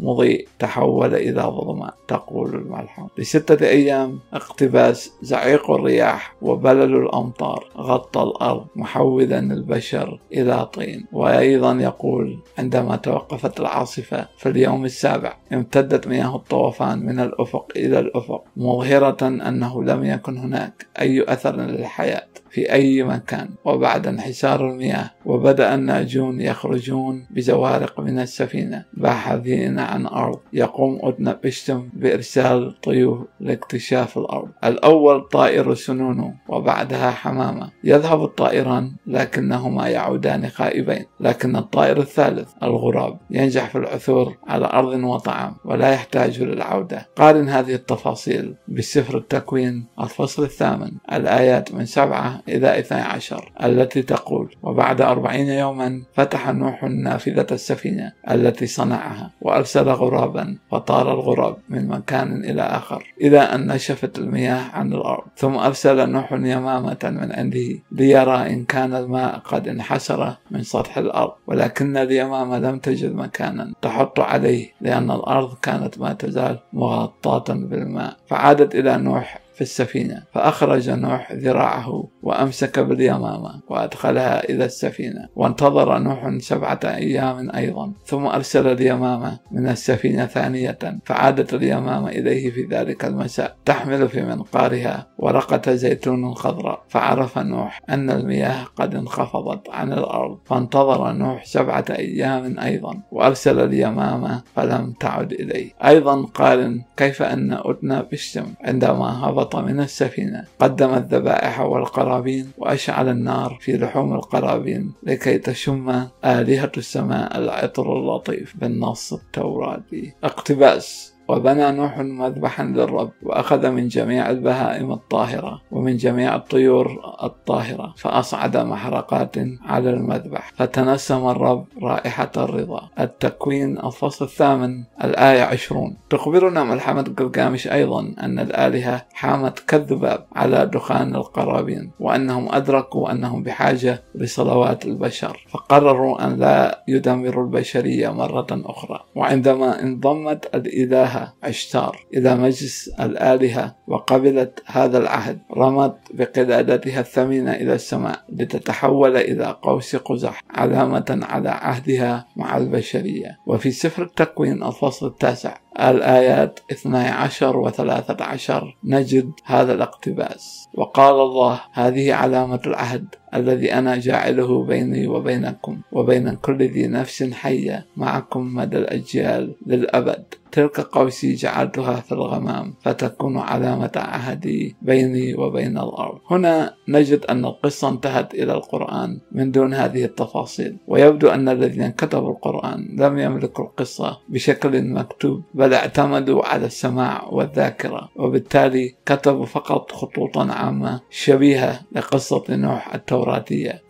مضيء تحول إلى ظلمات، تقول الملحمة. لستة أيام. اقتباس: زعيق الرياح وبلل الأمطار غطى الأرض محولا البشر إلى طين. وأيضا يقول: عندما توقفت العاصفة في اليوم السابع، امتدت مياه الطوفان من الأفق إلى الأفق، مظهرة أنه لم يكن هناك أي أثر للحياة في أي مكان. وبعد انحسار المياه وبدأ الناجون يخرجون بزوارق من السفينة باحثين عن أرض. يقوم أوتنابشتم بإرسال طيوف لاكتشاف الأرض. الأول طائر سنونو وبعدها حمامة. يذهب الطائران لكنهما يعودان خائبين، لكن الطائر الثالث الغراب ينجح في العثور على أرض وطعام ولا يحتاج للعودة. قارن هذه التفاصيل بالسفر التكوين الفصل الثامن، الآيات من سبعة إلى اثني عشر التي تقول: وبعد أربعين يوما فتح نوح نافذة السفينة التي صنعها وأرسل غرابا، فطار الغراب من مكان إلى آخر إلى أن نشفت المياه عن الأرض. ثم أرسل نوح يمامة من عنده ليرى إن كان الماء قد انحسر من سطح الأرض، ولكن اليمامة لم تجد مكانا تحط عليه لأن الأرض كانت ما تزال مغطاة بالماء. فعادت إلى نوح في السفينة، فأخرج نوح ذراعه وأمسك باليمامة وأدخلها إلى السفينة، وانتظر نوح سبعة أيام أيضا، ثم أرسل اليمامة من السفينة ثانية، فعادت اليمامة إليه في ذلك المساء تحمل في منقارها ورقة زيتون خضراء. فعرف نوح أن المياه قد انخفضت عن الأرض، فانتظر نوح سبعة أيام أيضا وأرسل اليمامة فلم تعد إليه. أيضا قال: كيف أن أوتنابشتم عندما هبط من السفينة قدم الذبائح والقرابين وأشعل النار في لحوم القرابين لكي تشم آلهة السماء العطر اللطيف بالنص التوراتي. اقتباس: وبنى نوح مذبحا للرب وأخذ من جميع البهائم الطاهرة ومن جميع الطيور الطاهرة فأصعد محرقات على المذبح، فتنسم الرب رائحة الرضا. التكوين الفصل الثامن الآية عشرون. تخبرنا ملحمة جلجامش أيضا أن الآلهة حامت كالذباب على دخان القرابين، وأنهم أدركوا أنهم بحاجة لصلوات البشر، فقرروا أن لا يدمروا البشرية مرة أخرى. وعندما انضمت الإله عشتار إلى مجلس الآلهة وقبلت هذا العهد، رمت بقلادتها الثمينة إلى السماء لتتحول إلى قوس قزح، علامة على عهدها مع البشرية. وفي سفر التكوين الفصل التاسع الآيات اثني عشر وثلاثة عشر نجد هذا الاقتباس: وقال الله: هذه علامة العهد الذي أنا جاعله بيني وبينكم وبين كل ذي نفس حية معكم مدى الأجيال للأبد، تلك قوسي جعلتها في الغمام فتكون علامة عهدي بيني وبين الأرض. هنا نجد أن القصة انتهت إلى القرآن من دون هذه التفاصيل، ويبدو أن الذين كتبوا القرآن لم يملكوا القصة بشكل مكتوب، بل اعتمدوا على السماع والذاكرة، وبالتالي كتبوا فقط خطوطا عامة شبيهة لقصة نوح التوراتية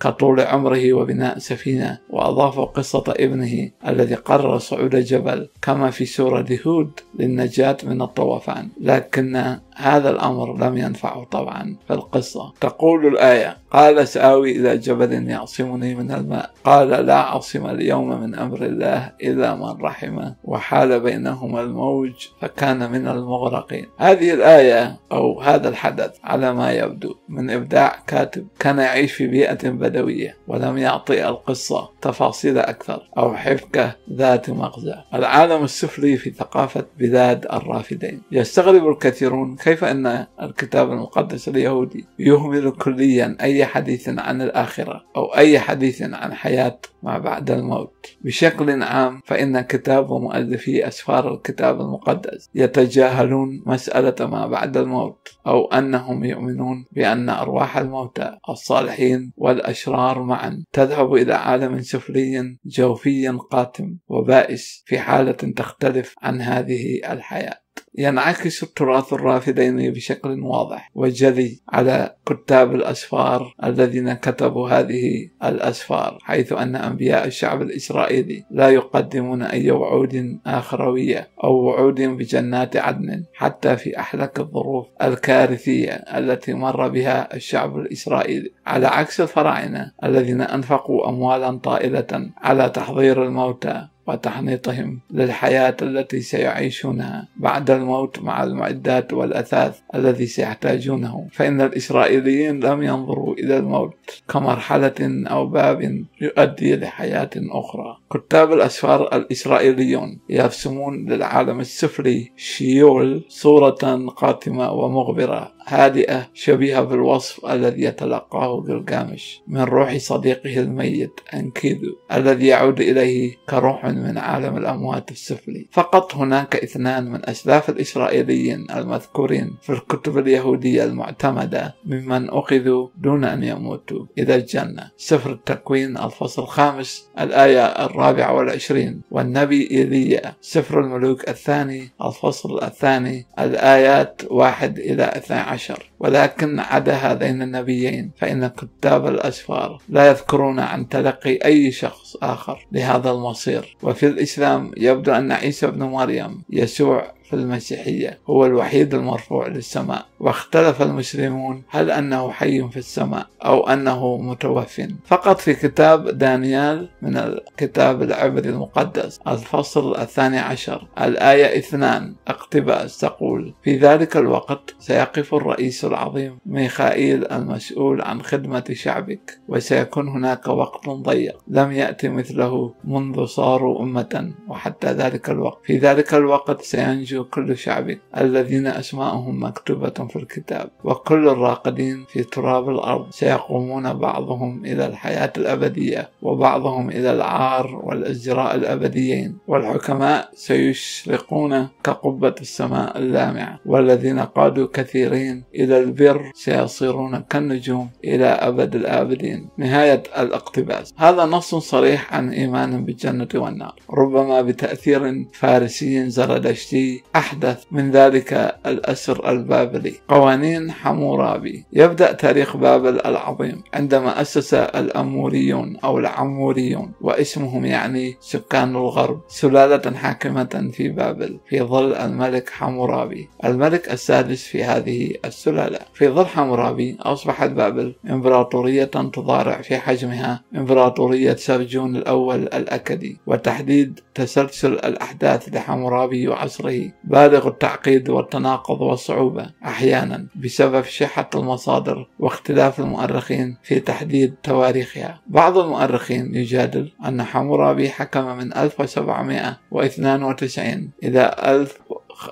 كطول عمره وبناء سفينة، وأضافوا قصة ابنه الذي قرر صعود جبل كما في سورة هود للنجاة من الطوفان، لكن هذا الأمر لم ينفعه طبعا. فالقصة تقول الآية: قال سآوي إلى جبل يعصمني من الماء، قال لا عصم اليوم من أمر الله إلا من رحمه، وحال بينهما الموج فكان من المغرقين. هذه الآية أو هذا الحدث على ما يبدو من إبداع كاتب كان يعيش في بيئة بدوية ولم يعطي القصة تفاصيل أكثر أو حبكة ذات مغزى. العالم السفلي في ثقافة بلاد الرافدين. يستغرب الكثيرون كيف أن الكتاب المقدس اليهودي يهمل كليا أي حديث عن الآخرة أو أي حديث عن حياة ما بعد الموت. بشكل عام فإن كتاب ومؤلفي أسفار الكتاب المقدس يتجاهلون مسألة ما بعد الموت، أو أنهم يؤمنون بأن أرواح الموتى الصالحين والأشرار معا تذهب إلى عالم سفلي جوفي قاتم وبائس في حالة تختلف عن هذه الحياة. ينعكس التراث الرافديني بشكل واضح وجلي على كتاب الأسفار الذين كتبوا هذه الأسفار، حيث أن أنبياء الشعب الإسرائيلي لا يقدمون أي وعود آخروية أو وعود بجنات عدن حتى في أحلك الظروف الكارثية التي مر بها الشعب الإسرائيلي، على عكس الفراعنة الذين أنفقوا أموالا طائلة على تحضير الموتى وتحنيطهم للحياة التي سيعيشونها بعد الموت مع المعدات والأثاث الذي سيحتاجونه. فإن الإسرائيليين لم ينظروا إلى الموت كمرحلة أو باب يؤدي لحياة أخرى. كتاب الأسفار الإسرائيليون يرسمون للعالم السفلي شيول صورة قاتمة ومغبرة هادئة شبيهة بالوصف الذي يتلقاه جلجامش من روح صديقه الميت أنكيدو الذي يعود إليه كروح من عالم الأموات السفلي. فقط هناك اثنان من أسلاف الإسرائيليين المذكورين في الكتب اليهودية المعتمدة ممن أخذوا دون أن يموتوا إلى الجنة: سفر التكوين الفصل الخامس الآية الرابعة والعشرين، والنبي إيليا سفر الملوك الثاني الفصل الثاني الآيات واحد إلى اثني عشر عشر، ولكن عدا هذين النبيين فإن كتاب الأسفار لا يذكرون عن تلقي أي شخص آخر لهذا المصير. وفي الإسلام يبدو أن عيسى بن مريم يسوع في المسيحية هو الوحيد المرفوع للسماء، واختلف المسلمون هل أنه حي في السماء أو أنه متوفٍ. فقط في كتاب دانيال من الكتاب العبري المقدس الفصل الثاني عشر الآية اثنان اقتباس تقول: في ذلك الوقت سيقف الرئيس العظيم ميخائيل المسؤول عن خدمة شعبك، وسيكون هناك وقت ضيق لم يأتي مثله منذ صاروا أمة وحتى ذلك الوقت، في ذلك الوقت سينجو كل شعبك الذين أسماءهم مكتوبة في الكتاب، وكل الراقدين في تراب الأرض سيقومون بعضهم إلى الحياة الأبدية وبعضهم إلى العار والإجراء الأبديين، والحكماء سيشرقون كقبة السماء اللامعة، والذين قادوا كثيرين إلى البر سيصيرون كالنجوم إلى أبد الآبدين. نهاية الاقتباس. هذا نص صريح عن إيمان بالجنة والنار، ربما بتأثير فارسي زردشتي أحدث من ذلك الأسر البابلي. قوانين حمورابي. يبدأ تاريخ بابل العظيم عندما أسس الأموريون أو العموريون، واسمهم يعني سكان الغرب، سلالة حاكمة في بابل في ظل الملك حمورابي، الملك السادس في هذه السلالة. في ظل حمورابي أصبحت بابل إمبراطورية تضارع في حجمها إمبراطورية سرجون الأول الأكدي، وتحديد تسلسل الأحداث لحمورابي وعصره بالغ التعقيد والتناقض والصعوبة أحيانا بسبب شحة المصادر واختلاف المؤرخين في تحديد تواريخها. بعض المؤرخين يجادل أن حمورابي حكم من ألف وسبعمائة واثنين وتسعين إلى ألف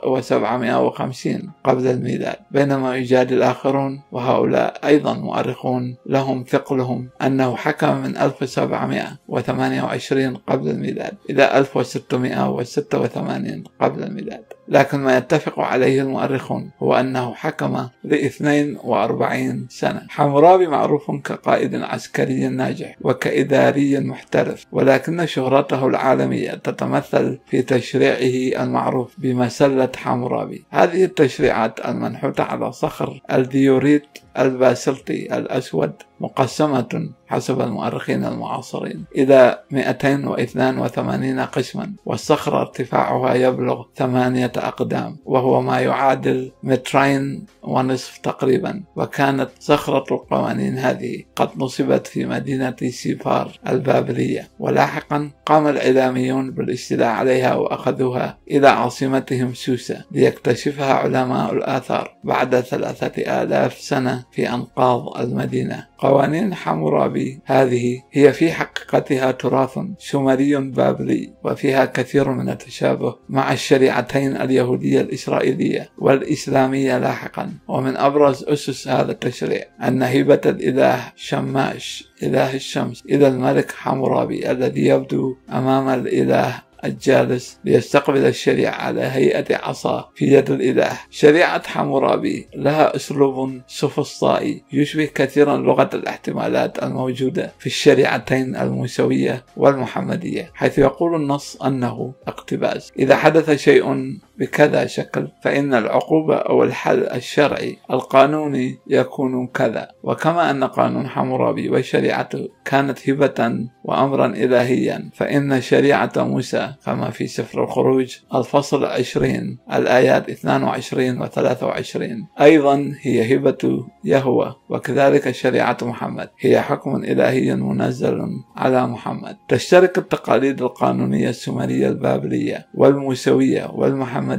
وسبعمائة وخمسين قبل الميلاد، بينما يجادل آخرون وهؤلاء أيضا مؤرخون لهم ثقلهم أنه حكم من ألف وسبعمائة وثمانية وعشرين قبل الميلاد إلى ألف وستمائة وستة وثمانين قبل الميلاد. لكن ما يتفق عليه المؤرخون هو أنه حكم لاثنين وأربعين سنة. حمورابي معروف كقائد عسكري ناجح وكإداري محترف، ولكن شهرته العالمية تتمثل في تشريعه المعروف بمسلة حمورابي. هذه التشريعات المنحوتة على صخر الديوريت الباسلتي الأسود مقسمة حسب المؤرخين المعاصرين إلى مئتين واثنين وثمانين قسما، والصخرة ارتفاعها يبلغ ثمانية أقدام وهو ما يعادل مترين ونصف تقريبا. وكانت صخرة القوانين هذه قد نصبت في مدينة سيفار البابلية، ولاحقا قام الإعلاميون بالاستيلاء عليها وأخذوها إلى عاصمتهم سوسة ليكتشفها علماء الآثار بعد ثلاثة آلاف سنة في أنقاض المدينة. قوانين حمورابي هذه هي في حقيقتها تراث شومري بابلي، وفيها كثير من التشابه مع الشريعتين اليهودية الإسرائيلية والإسلامية لاحقا. ومن أبرز أسس هذا التشريع أن هبة الإله شماش إله الشمس إلى الملك حمورابي الذي يبدو أمام الإله الجالس ليستقبل الشريعة على هيئة عصا في يد الإله. شريعة حمورابي لها أسلوب سوفسطائي يشبه كثيرا لغة الاحتمالات الموجودة في الشريعتين الموسوية والمحمدية، حيث يقول النص أنه اقتباس: إذا حدث شيء بكذا شكل فإن العقوبة أو الحل الشرعي القانوني يكون كذا. وكما أن قانون حمورابي وشريعته كانت هبة وأمرا إلهيا، فإن شريعة موسى كما في سفر الخروج الفصل عشرين الآيات اثنين وعشرين وثلاثة وعشرين أيضا هي هبة يهوه، وكذلك شريعة محمد هي حكم إلهي منزل على محمد. تشترك التقاليد القانونية السومرية البابلية والموسوية والمحمدية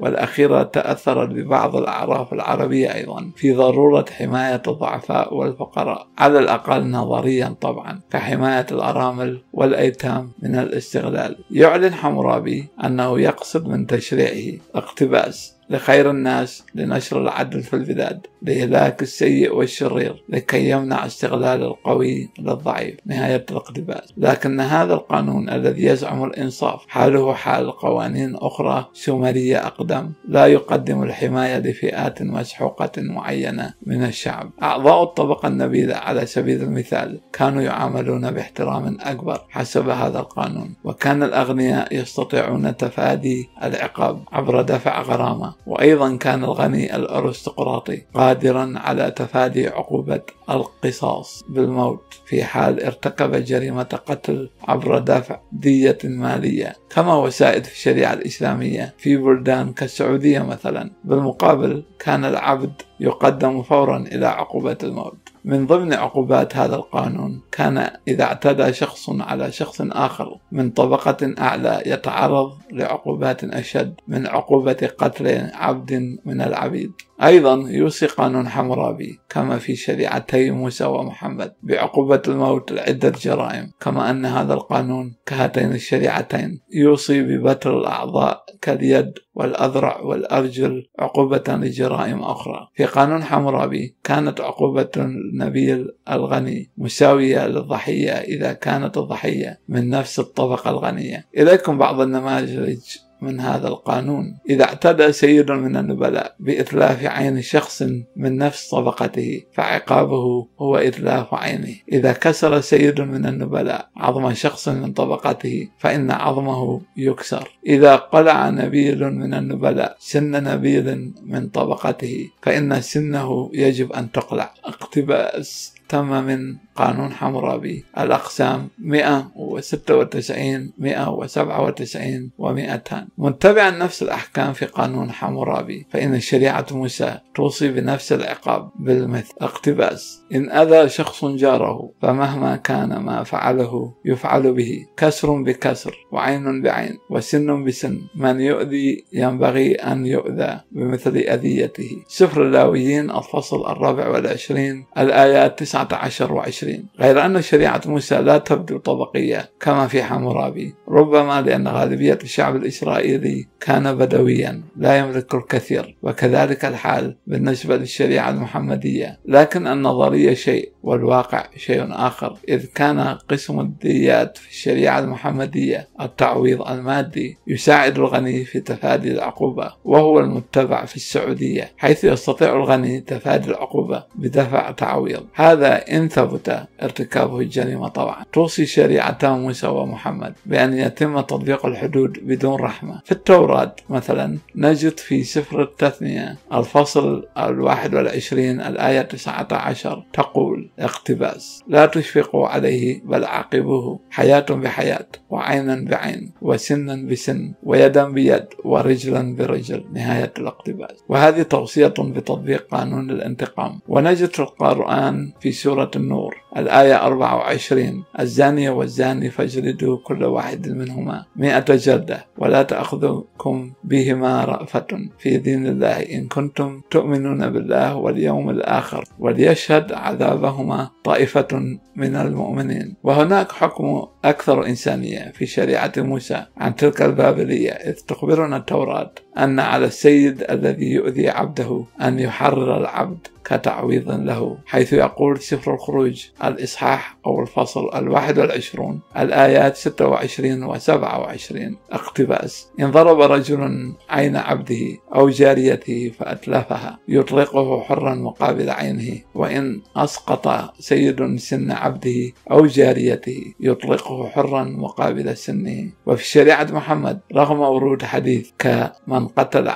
والأخيرة تأثرت ببعض الأعراف العربية أيضا في ضرورة حماية الضعفاء والفقراء، على الأقل نظريا طبعا، كحماية الأرامل والأيتام من الاستغلال. يعلن حمورابي أنه يقصد من تشريعه اقتباس لخير الناس، لنشر العدل في البلاد، لإهلاك السيء والشرير، لكي يمنع استغلال القوي للضعيف. نهاية الاقتباس. لكن هذا القانون الذي يزعم الإنصاف حاله حال قوانين أخرى سومرية أقدم، لا يقدم الحماية لفئات مسحوقة معينة من الشعب. أعضاء الطبقة النبيلة على سبيل المثال كانوا يعاملون باحترام أكبر حسب هذا القانون، وكان الأغنياء يستطيعون تفادي العقاب عبر دفع غرامة وأيضا كان الغني الأرستقراطي قادرا على تفادي عقوبة القصاص بالموت في حال ارتكب جريمة قتل عبر دفع دية مالية كما هو سائد في الشريعة الإسلامية في بلدان كالسعودية مثلا. بالمقابل كان العبد يقدم فورا إلى عقوبة الموت. من ضمن عقوبات هذا القانون كان إذا اعتدى شخص على شخص آخر من طبقة أعلى يتعرض لعقوبات أشد من عقوبة قتل عبد من العبيد. أيضا يوصي قانون حمورابي كما في شريعتي موسى ومحمد بعقوبة الموت لعدة جرائم، كما أن هذا القانون كهاتين الشريعتين يوصي ببتر الأعضاء كاليد والأذرع والأرجل عقوبة لجرائم أخرى. في قانون حمورابي كانت عقوبة النبيل الغني مساوية للضحية إذا كانت الضحية من نفس الطبقة الغنية. إليكم بعض النماذج من هذا القانون. إذا اعتدى سيد من النبلاء بإتلاف عين شخص من نفس طبقته فعقابه هو إتلاف عينه. إذا كسر سيد من النبلاء عظم شخص من طبقته فإن عظمه يكسر. إذا قلع نبيل من النبلاء سن نبيل من طبقته فإن سنه يجب أن تقلع. اقتباس تم من قانون حمورابي. الأقسام مئة وستة وتسعين مئة وسبعة وتسعين ومئتان. متبعا نفس الأحكام في قانون حمورابي فإن شريعة موسى توصي بنفس العقاب بالمثل. اقتباس: إن أذى شخص جاره فمهما كان ما فعله يفعل به، كسر بكسر وعين بعين وسن بسن، من يؤذي ينبغي أن يؤذى بمثل أذيته. سفر اللاويين الفصل الرابع والعشرين الآيات تسعة عشر وعشرين. غير أن شريعة موسى لا تبدو طبقية كما في حمورابي، ربما لأن غالبية الشعب الإسرائيلي كان بدويا لا يملك الكثير، وكذلك الحال بالنسبة للشريعة المحمدية، لكن النظرية شيء والواقع شيء آخر، إذ كان قسم الديات في الشريعة المحمدية التعويض المادي يساعد الغني في تفادي العقوبة، وهو المتبع في السعودية حيث يستطيع الغني تفادي العقوبة بدفع تعويض، هذا إن ثبت ارتكابه الجريمة طبعا. توصي شريعتا موسى ومحمد بأن يتم تطبيق الحدود بدون رحمة. في التوراة مثلا نجد في سفر التثنية الفصل الواحد والعشرين الآية تسعة عشر تقول: اقتباس: لا تشفقوا عليه بل عاقبوه، حياة بحياة وعينا بعين وسنا بسن ويدا بيد ورجلا برجل. نهاية الاقتباس. وهذه توصية بتطبيق قانون الانتقام. ونجد في القرآن في سورة النور الآية أربعة وعشرين: الزانية والزاني فاجلدوا كل واحد منهما مئة جلدة ولا تأخذكم بهما رأفة في دين الله إن كنتم تؤمنون بالله واليوم الآخر وليشهد عذابهما طائفة من المؤمنين. وهناك حكم أكثر إنسانية في شريعة موسى عن تلك البابلية، إذ تخبرنا التوراة أن على السيد الذي يؤذي عبده أن يحرر العبد كتعويض له، حيث يقول سفر الخروج الإصحاح أو الفصل الواحد والعشرون الآيات ستة وعشرين وسبعة وعشرين. اقتباس: إن ضرب رجل عين عبده أو جاريته فأتلفها يطلقه حرا مقابل عينه، وإن أسقط سيد سن عبده أو جاريته يطلقه حرا مقابل سنه. وفي شريعة محمد رغم ورود حديث كمن قتل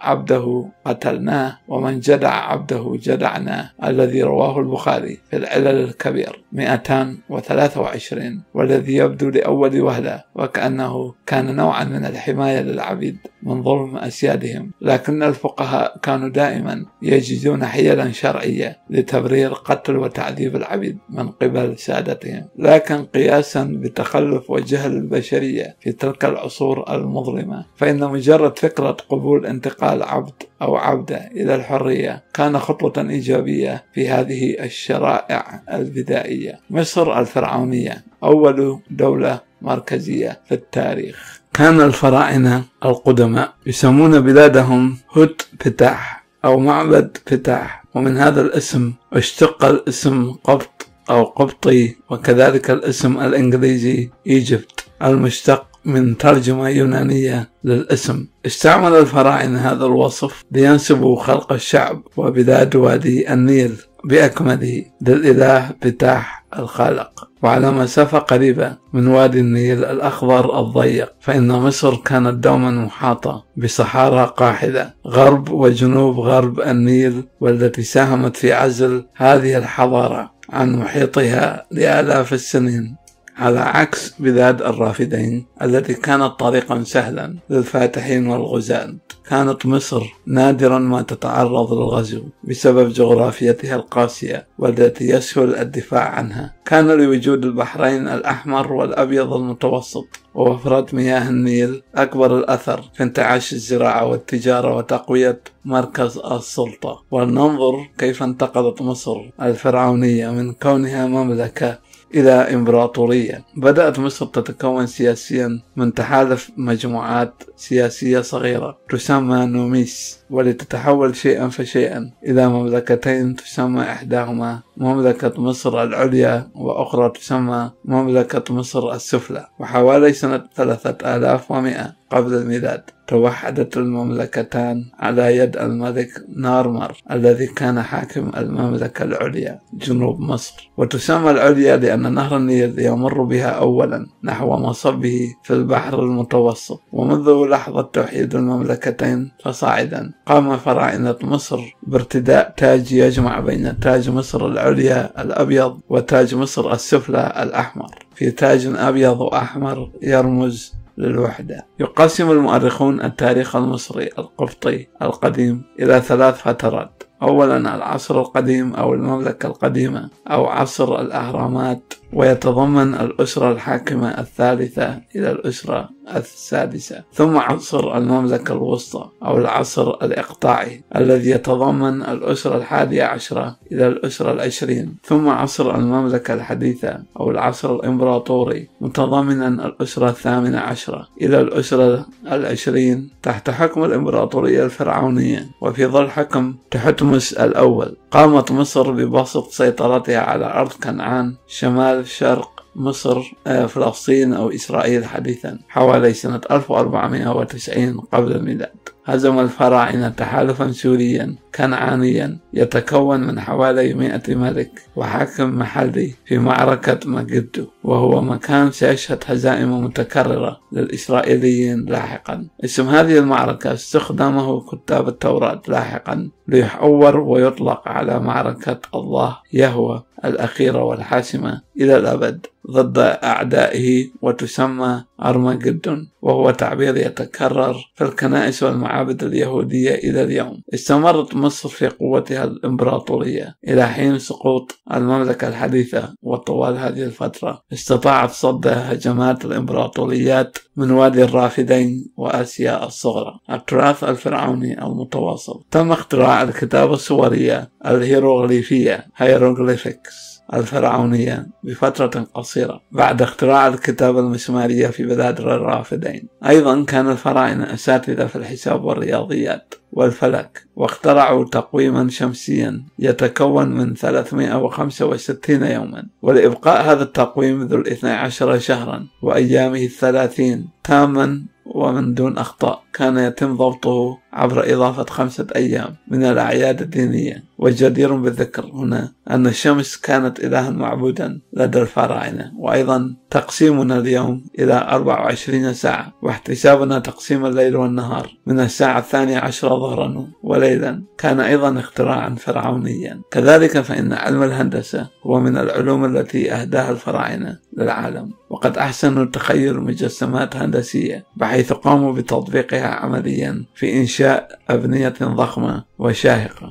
عبده قتلناه ومن جدع عبده جدعناه الذي رواه البخاري في العلل الكبير مئتان وثلاثة وعشرين، والذي يبدو لأول وهلة وكأنه كان نوعا من الحماية للعبيد من ظلم أسيادهم، لكن الفقهاء كانوا دائما يجدون حيلا شرعية لتبرير قتل وتعذيب العبيد من قبل سادتهم، لكن قياسا بتخلف وجهل البشرية في تلك العصور المظلمة فإن مجرد فكرة قبول انتقال عبد أو عبدة إلى الحرية كان خطوة إيجابية في هذه الشرائع البدائية. مصر الفرعونية أول دولة مركزية في التاريخ. كان الفراعنة القدماء يسمون بلادهم هوت فتاح أو معبد فتاح، ومن هذا الاسم اشتق الاسم قبط أو قبطي، وكذلك الاسم الإنجليزي إيجيبت المشتق من ترجمة يونانية للاسم. استعمل الفراعنة هذا الوصف لينسبوا خلق الشعب وبلاد وادي النيل بأكمله للإله فتاح الخالق. وعلى مسافة قريبة من وادي النيل الأخضر الضيق، فإن مصر كانت دوما محاطة بصحارى قاحلة غرب وجنوب غرب النيل، والتي ساهمت في عزل هذه الحضارة عن محيطها لآلاف السنين، على عكس بلاد الرافدين التي كانت طريقا سهلا للفاتحين والغزاة. كانت مصر نادرا ما تتعرض للغزو بسبب جغرافيتها القاسية والتي يسهل الدفاع عنها. كان لوجود البحرين الأحمر والأبيض المتوسط ووفرة مياه النيل أكبر الأثر في انتعاش الزراعة والتجارة وتقوية مركز السلطة. ولننظر كيف انتقلت مصر الفرعونية من كونها مملكة إلى إمبراطورية. بدأت مصر تتكون سياسيا من تحالف مجموعات سياسية صغيرة تسمى نوميس، ولتتحول شيئا فشيئا إلى مملكتين تسمى إحداهما مملكة مصر العليا وأخرى تسمى مملكة مصر السفلى. وحوالي سنة ثلاثة آلاف ومئة قبل الميلاد توحدت المملكتان على يد الملك نارمر الذي كان حاكم المملكة العليا جنوب مصر. وتسمى العليا لأن نهر النيل يمر بها أولا نحو مصبه في البحر المتوسط. ومنذ لحظة توحيد المملكتين فصاعدا قام فراعنة مصر بارتداء تاج يجمع بين تاج مصر العليا الأبيض وتاج مصر السفلى الأحمر، في تاج أبيض وأحمر يرمز للوحدة. يقسم المؤرخون التاريخ المصري القبطي القديم إلى ثلاث فترات: أولا العصر القديم أو المملكة القديمة أو عصر الأهرامات، ويتضمن الأسرة الحاكمة الثالثة إلى الأسرة السادسة، ثم عصر المملكة الوسطى أو العصر الإقطاعي الذي يتضمن الأسرة الحادية عشرة إلى الأسرة العشرين، ثم عصر المملكة الحديثة أو العصر الإمبراطوري متضمنا الأسرة الثامنة عشرة إلى الأسرة العشرين تحت حكم الإمبراطورية الفرعونية. وفي ظل حكم تحتمس الأول قامت مصر ببسط سيطرتها على أرض كنعان شمال شرق مصر فلسطين أو إسرائيل حديثا حوالي سنة ألف وأربعمئة وتسعين قبل الميلاد. هزم الفراعنة تحالفا سوريا كنعانيا يتكون من حوالي مئة ملك وحاكم محلي في معركة مجدو، وهو مكان سيشهد هزائم متكررة للإسرائيليين لاحقا. اسم هذه المعركة استخدمه كتاب التوراة لاحقا ليحور ويطلق على معركة الله يهوه الأخيرة والحاسمة إلى الأبد ضد أعدائه، وتسمى أرمجدون، وهو تعبير يتكرر في الكنائس والمعابد اليهودية إلى اليوم. استمرت مصر في قوتها الإمبراطورية إلى حين سقوط المملكة الحديثة، وطوال هذه الفترة استطاعت صد هجمات الإمبراطوريات من وادي الرافدين وآسيا الصغرى. التراث الفرعوني المتواصل. تم اختراع الكتابة الصورية الهيروغليفية (hieroglyphics) الفرعونية بفترة قصيرة بعد اختراع الكتابة المسمارية في بلاد الرافدين. أيضا كان الفراعنة أساتذة في الحساب والرياضيات والفلك، واخترعوا تقويما شمسيا يتكون من ثلاثمئة وخمسة وستين يوما، ولإبقاء هذا التقويم ذو الاثنى عشر شهرا وأيامه الثلاثين تاما ومن دون أخطاء، كان يتم ضبطه عبر إضافة خمسة أيام من الأعياد الدينية. والجدير بالذكر هنا أن الشمس كانت إلها معبودا لدى الفراعنة. وأيضا تقسيمنا اليوم إلى أربع وعشرين ساعة، واحتسابنا تقسيم الليل والنهار من الساعة الثانية عشرة ظهرا وليلا كان أيضا اختراعا فرعونيا. كذلك فإن علم الهندسة هو من العلوم التي أهداها الفراعنة للعالم، وقد أحسنوا تخيل مجسمات هندسية بحيث قاموا بتطبيقها عمليا في إنشاء أبنية ضخمة وشاهقة،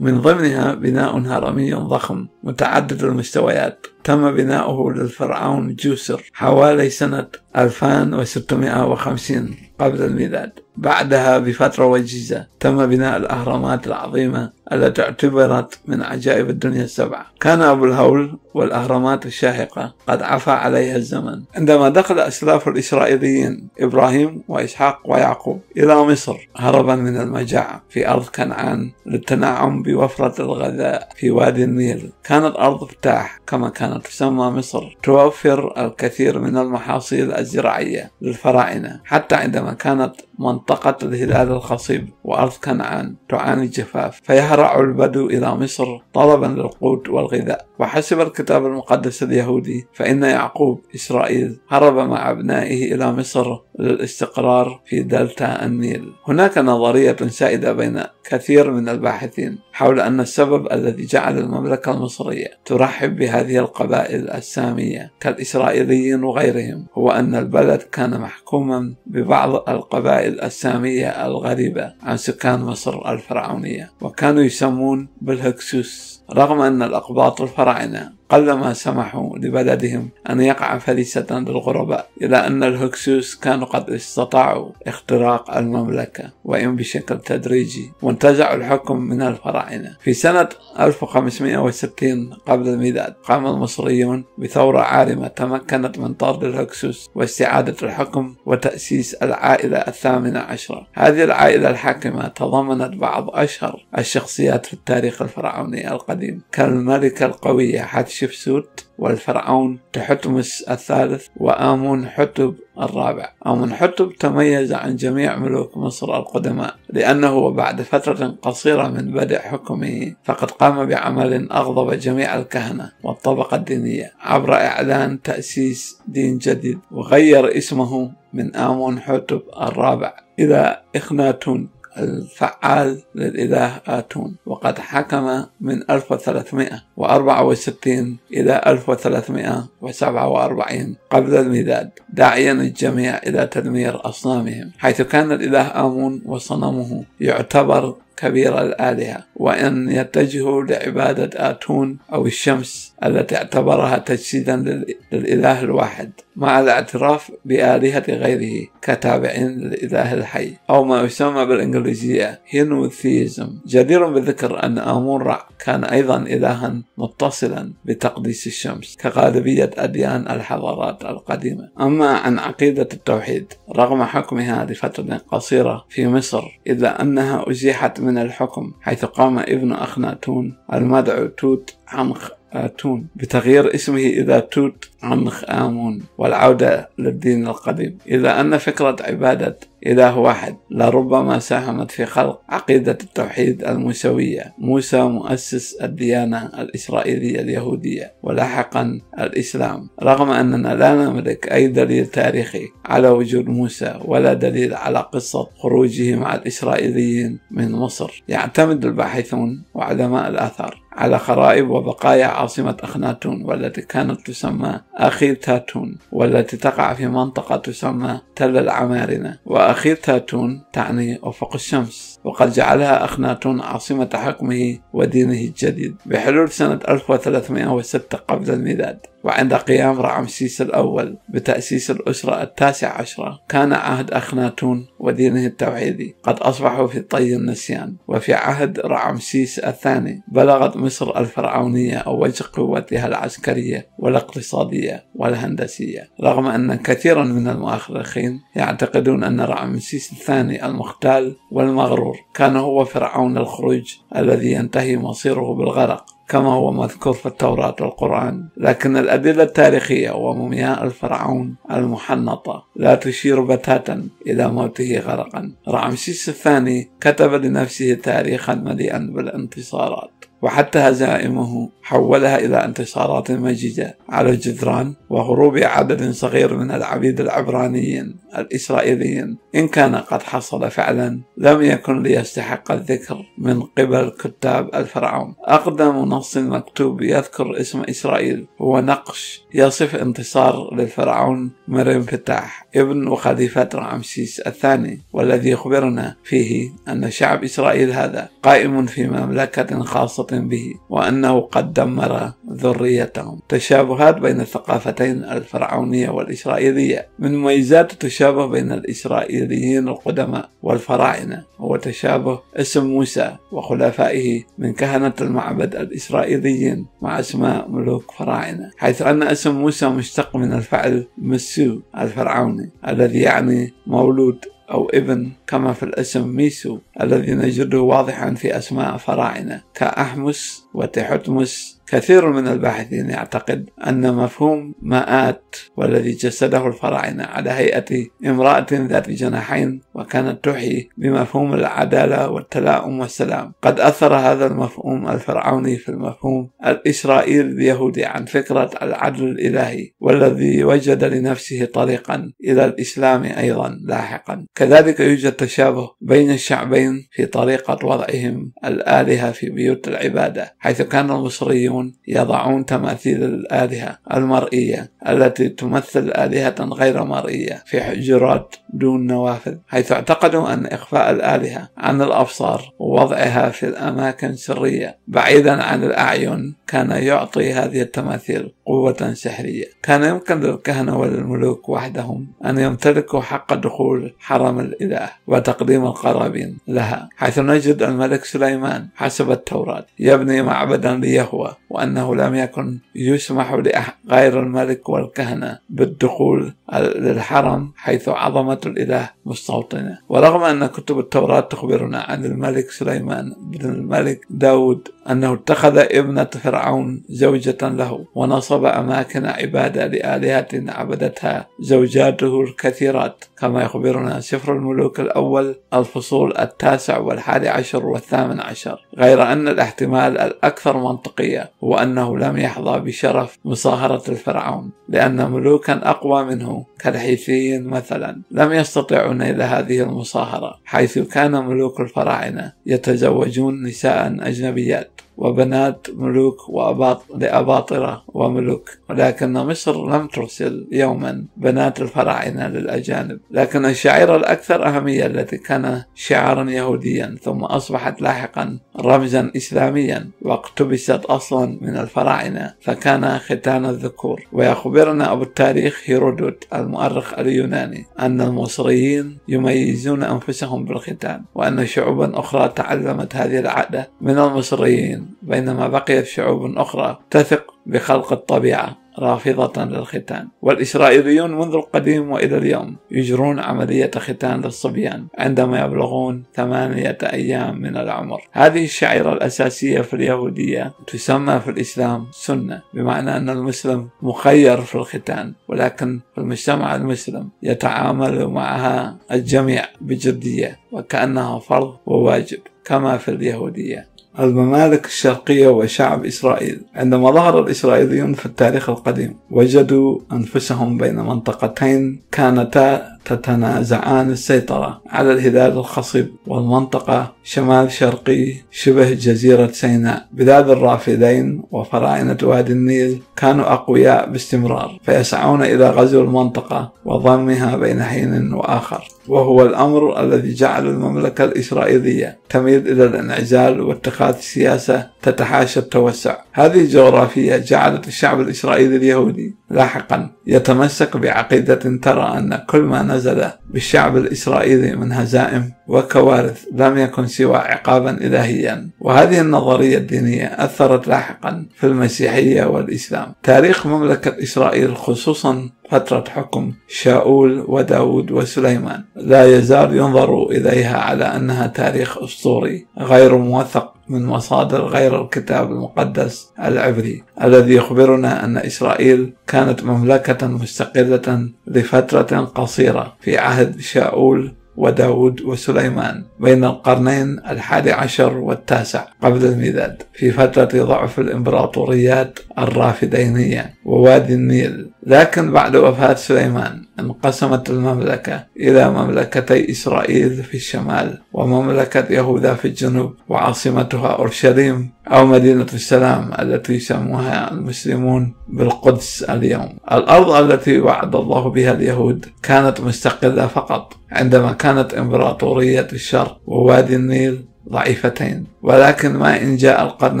من ضمنها بناء هرمي ضخم متعدد المستويات تم بناؤه للفرعون جوسر حوالي سنة ألفين وستمئة وخمسين قبل الميلاد. بعدها بفترة وجيزة تم بناء الأهرامات العظيمة التي اعتبرت من عجائب الدنيا السبعة. كان أبو الهول والأهرامات الشاهقة قد عفى عليها الزمن عندما دخل أسلاف الإسرائيليين إبراهيم وإسحاق ويعقوب إلى مصر هربا من المجاعة في أرض كنعان للتنعم بوفرة الغذاء في وادي النيل. كانت أرض فتاح كما كان كانت تسمى مصر توفر الكثير من المحاصيل الزراعية للفراعنة، حتى عندما كانت منطقة الهلال الخصيب وأرض كنعان تعاني الجفاف، فيهرع البدو إلى مصر طلبا للقوت والغذاء. وحسب الكتاب المقدس اليهودي فإن يعقوب إسرائيل هرب مع أبنائه إلى مصر للاستقرار في دلتا النيل. هناك نظرية سائدة بين كثير من الباحثين حول أن السبب الذي جعل المملكة المصرية ترحب بهذه القبائل السامية كالإسرائيليين وغيرهم هو أن البلد كان محكوما ببعض القبائل السامية الغريبة عن سكان مصر الفرعونية، وكانوا يسمون بالهكسوس، رغم أن الأقباط الفراعنة قلما سمحوا لبلدهم أن يقع فريسة للغرباء، إلى أن الهكسوس كانوا قد استطاعوا اختراق المملكة وإن بشكل تدريجي، وانتزعوا الحكم من الفراعنة. في سنة ألف وخمسمئة وستين قبل الميلاد قام المصريون بثورة عارمة تمكنت من طرد الهكسوس واستعادة الحكم وتأسيس العائلة الثامنة عشرة. هذه العائلة الحاكمة تضمنت بعض أشهر الشخصيات في التاريخ الفرعوني القديم كالملكة القوية حتشبسوت شفسوت والفرعون تحتمس الثالث وآمنحتب الرابع. آمنحتب تميز عن جميع ملوك مصر القدماء لأنه بعد فترة قصيرة من بدء حكمه فقد قام بعمل أغضب جميع الكهنة والطبقة الدينية عبر إعلان تأسيس دين جديد، وغير اسمه من آمنحتب الرابع إلى إخناتون الفعال للإله آتون، وقد حكم من ألف وثلاثمئة وأربعة وستين إلى ألف وثلاثمئة وسبعة وأربعين قبل الميلاد، داعيا الجميع إلى تدمير أصنامهم، حيث كان الإله آمون وصنمه يعتبر كبير الآلهة، وأن يتجهوا لعبادة آتون أو الشمس التي اعتبرها تجسيدا للإله الواحد مع الاعتراف بآلهة غيره كتابعين للإله الحي، أو ما يسمى بالإنجليزية هينوثيزم. جدير بالذكر أن آمون رع كان أيضا إلها متصلا بتقديس الشمس كغالبية أديان الحضارات القديمة. أما عن عقيدة التوحيد، رغم حكمها لفترة قصيرة في مصر إلا أنها أزيحت من الحكم، حيث قام ابن أخناتون المدعو توت عنخ آتون بتغيير اسمه إلى توت عنخ آمون والعودة للدين القديم، إلا أن فكرة عبادة إله واحد لربما ساهمت في خلق عقيدة التوحيد الموسوية. موسى مؤسس الديانة الإسرائيلية اليهودية ولاحقا الإسلام، رغم أننا لا نملك أي دليل تاريخي على وجود موسى ولا دليل على قصة خروجه مع الإسرائيليين من مصر. يعتمد الباحثون وعلماء الآثار على خرائب وبقايا عاصمة أخناتون والتي كانت تسمى أخيتاتون، والتي تقع في منطقة تسمى تل العمارنة، وأخيتاتون تعني أفق الشمس، وقد جعلها أخناتون عاصمة حكمه ودينه الجديد بحلول سنة ألف وثلاثمئة وستة قبل الميلاد. وعند قيام رمسيس الأول بتأسيس الأسرة التاسعة عشرة كان عهد أخناتون ودينه التوحيدي قد أصبحوا في طي النسيان، وفي عهد رمسيس الثاني بلغت مصر الفرعونية أوج قوتها العسكرية والاقتصادية والهندسية، رغم أن كثيرا من المؤرخين يعتقدون أن رمسيس الثاني المختال والمغرور كان هو فرعون الخروج الذي ينتهي مصيره بالغرق كما هو مذكور في التوراة والقرآن، لكن الأدلة التاريخية ومومياء الفرعون المحنطة لا تشير بتاتا إلى موته غرقا. رمسيس الثاني كتب لنفسه تاريخا مليئا بالانتصارات، وحتى هزائمه حولها إلى انتصارات مجيدة على الجدران وهروب عدد صغير من العبيد العبرانيين الإسرائيليين. إن كان قد حصل فعلا لم يكن ليستحق الذكر من قبل كتاب الفرعون. أقدم نص مكتوب يذكر اسم إسرائيل هو نقش يصف انتصار للفرعون مرنفتاح ابن وخليفة رمسيس الثاني، والذي يخبرنا فيه أن شعب إسرائيل هذا قائم في مملكة خاصة به، وأنه قد دمر ذريتهم. تشابهات بين الثقافتين الفرعونية والإسرائيلية. من مميزات التشابه بين الإسرائيليين القدماء والفراعنة هو تشابه اسم موسى وخلفائه من كهنة المعبد الإسرائيليين مع أسماء ملوك فراعنة، حيث أن اسم موسى مشتق من الفعل مسو الفرعوني الذي يعني مولود أو ابن، كما في الاسم ميسو الذي نجده واضحا في أسماء فراعنة كأحمس وتحتمس كثير من الباحثين يعتقد أن مفهوم مآت والذي جسده الفراعنة على هيئة امرأة ذات جناحين وكانت تحيي بمفهوم العدالة والتلاؤم والسلام، قد أثر هذا المفهوم الفرعوني في المفهوم الإسرائيلي اليهودي عن فكرة العدل الإلهي، والذي وجد لنفسه طريقا إلى الإسلام أيضا لاحقا. كذلك يوجد تشابه بين الشعبين في طريقة وضعهم الآلهة في بيوت العبادة، حيث كان المصريون يضعون تماثيل الآلهة المرئية التي تمثل آلهة غير مرئية في حجرات دون نوافذ، حيث اعتقدوا أن إخفاء الآلهة عن الأبصار ووضعها في الأماكن سرية بعيدا عن الأعين كان يعطي هذه التماثيل قوة سحرية. كان يمكن للكهنة والملوك وحدهم أن يمتلكوا حق دخول حرم الإله وتقديم القرابين لها، حيث نجد الملك سليمان حسب التوراة يبني معبدا ليهوه، وأنه لم يكن يسمح لأحد غير الملك والكهنة بالدخول للحرم حيث عظمة الإله مستوطنة. ورغم أن كتب التوراة تخبرنا عن الملك سليمان بن الملك داود أنه اتخذ ابنة فرعون زوجة له ونصب أماكن عبادة لآلهة عبدتها زوجاته الكثيرات، كما يخبرنا سفر الملوك الأول الفصول التاسع والحادي عشر والثامن عشر، غير أن الاحتمال الأكثر منطقية هو أنه لم يحظى بشرف مصاهرة الفرعون، لأن ملوكا أقوى منه كالحيثيين مثلا لم يستطيعوا نيل هذه المصاهرة، حيث كان ملوك الفراعنة يتزوجون نساء أجنبيات وبنات ملوك وأباط... لأباطرة وملوك، ولكن مصر لم ترسل يوما بنات الفراعنة للأجانب. لكن الشعيرة الأكثر أهمية التي كان شعارا يهوديا ثم أصبحت لاحقا رمزا إسلاميا واقتبست أصلا من الفراعنة، فكان ختان الذكور. ويخبرنا أبو التاريخ هيرودوت المؤرخ اليوناني أن المصريين يميزون أنفسهم بالختان، وأن شعوبا أخرى تعلمت هذه العادة من المصريين، بينما بقيت شعوب أخرى تثق بخلق الطبيعة رافضة للختان. والإسرائيليون منذ القديم وإلى اليوم يجرون عملية ختان للصبيان عندما يبلغون ثمانية أيام من العمر. هذه الشعيرة الأساسية في اليهودية تسمى في الإسلام سنة، بمعنى أن المسلم مخير في الختان، ولكن في المجتمع المسلم يتعامل معها الجميع بجدية وكأنها فرض وواجب كما في اليهودية. الممالك الشرقية وشعب إسرائيل. عندما ظهر الإسرائيليون في التاريخ القديم وجدوا أنفسهم بين منطقتين كانتا تتنازعان السيطرة على الهلال الخصيب، والمنطقة شمال شرقي شبه جزيرة سيناء. بلاد الرافدين وفراعنة وادي النيل كانوا أقوياء باستمرار، فيسعون إلى غزو المنطقة وضمها بين حين وآخر، وهو الأمر الذي جعل المملكة الإسرائيلية تميل إلى الانعزال واتخاذ سياسة تتحاشى التوسع. هذه الجغرافية جعلت الشعب الإسرائيلي اليهودي لاحقا يتمسك بعقيدة ترى أن كل ما نزل بالشعب الإسرائيلي من هزائم وكوارث لم يكن سوى عقابا إلهيا، وهذه النظرية الدينية أثرت لاحقا في المسيحية والإسلام. تاريخ مملكة إسرائيل خصوصا فترة حكم شاول وداود وسليمان لا يزال ينظر إليها على أنها تاريخ أسطوري غير موثق من مصادر غير الكتاب المقدس العبري، الذي يخبرنا أن إسرائيل كانت مملكة مستقلة لفترة قصيرة في عهد شاول وداود وسليمان بين القرنين الحادي عشر والتاسع قبل الميلاد، في فترة ضعف الإمبراطوريات الرافدينية ووادي النيل. لكن بعد وفاة سليمان انقسمت المملكة إلى مملكتي إسرائيل في الشمال ومملكة يهوذا في الجنوب، وعاصمتها أورشليم أو مدينة السلام التي يسموها المسلمون بالقدس اليوم. الأرض التي وعد الله بها اليهود كانت مستقلة فقط، عندما كانت إمبراطورية الشرق ووادي النيل ضعيفتين، ولكن ما إن جاء القرن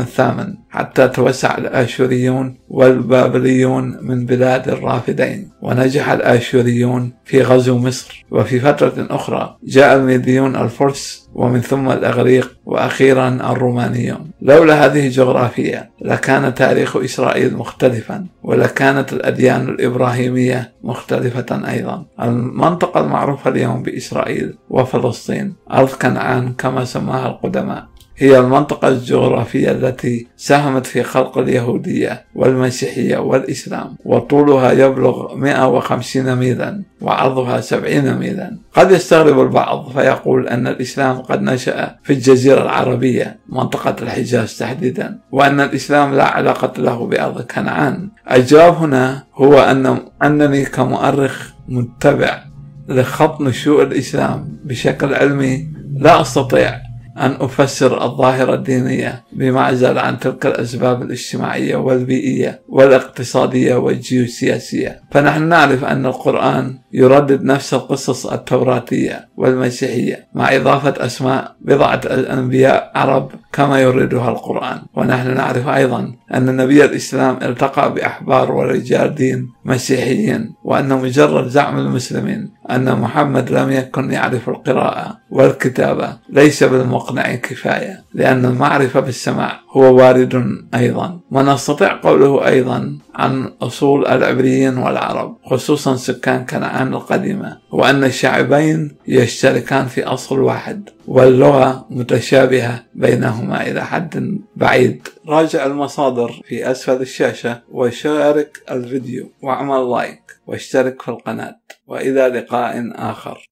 الثامن حتى توسع الآشوريون والبابليون من بلاد الرافدين، ونجح الآشوريون في غزو مصر، وفي فترة أخرى جاء الميديون الفرس، ومن ثم الأغريق، وأخيرا الرومانيون. لولا هذه الجغرافية لكان تاريخ إسرائيل مختلفا، ولكانت الأديان الإبراهيمية مختلفة أيضا. المنطقة المعروفة اليوم بإسرائيل وفلسطين أرض كنعان كما سماها القدماء هي المنطقة الجغرافية التي ساهمت في خلق اليهودية والمسيحية والإسلام، وطولها يبلغ مئة وخمسين ميلا وعرضها سبعين ميلا. قد يستغرب البعض فيقول أن الإسلام قد نشأ في الجزيرة العربية منطقة الحجاز تحديدا، وأن الإسلام لا علاقة له بأرض كنعان. الجواب هنا هو أن أنني كمؤرخ متبع لخط نشوء الإسلام بشكل علمي لا أستطيع أن أفسر الظاهرة الدينية بمعزل عن تلك الأسباب الاجتماعية والبيئية والاقتصادية والجيوسياسية. فنحن نعرف أن القرآن يردد نفس القصص التوراتية والمسيحية مع إضافة أسماء بضعة الأنبياء عرب كما يريدها القرآن. ونحن نعرف أيضا أن نبي الإسلام التقى بأحبار ورجال دين مسيحيين، وأن مجرد زعم المسلمين أن محمد لم يكن يعرف القراءة والكتابة ليس بالمقنع كفاية، لأن المعرفة بالسماع هو وارد أيضا. ونستطيع قوله أيضا عن أصول العبريين والعرب خصوصا سكان كنعان القديمة، وأن الشعبين يشتركان في أصل واحد واللغة متشابهة بينهما إلى حد بعيد. راجع المصادر في أسفل الشاشة، وشارك الفيديو واعمل لايك واشترك في القناة، وإلى لقاء آخر.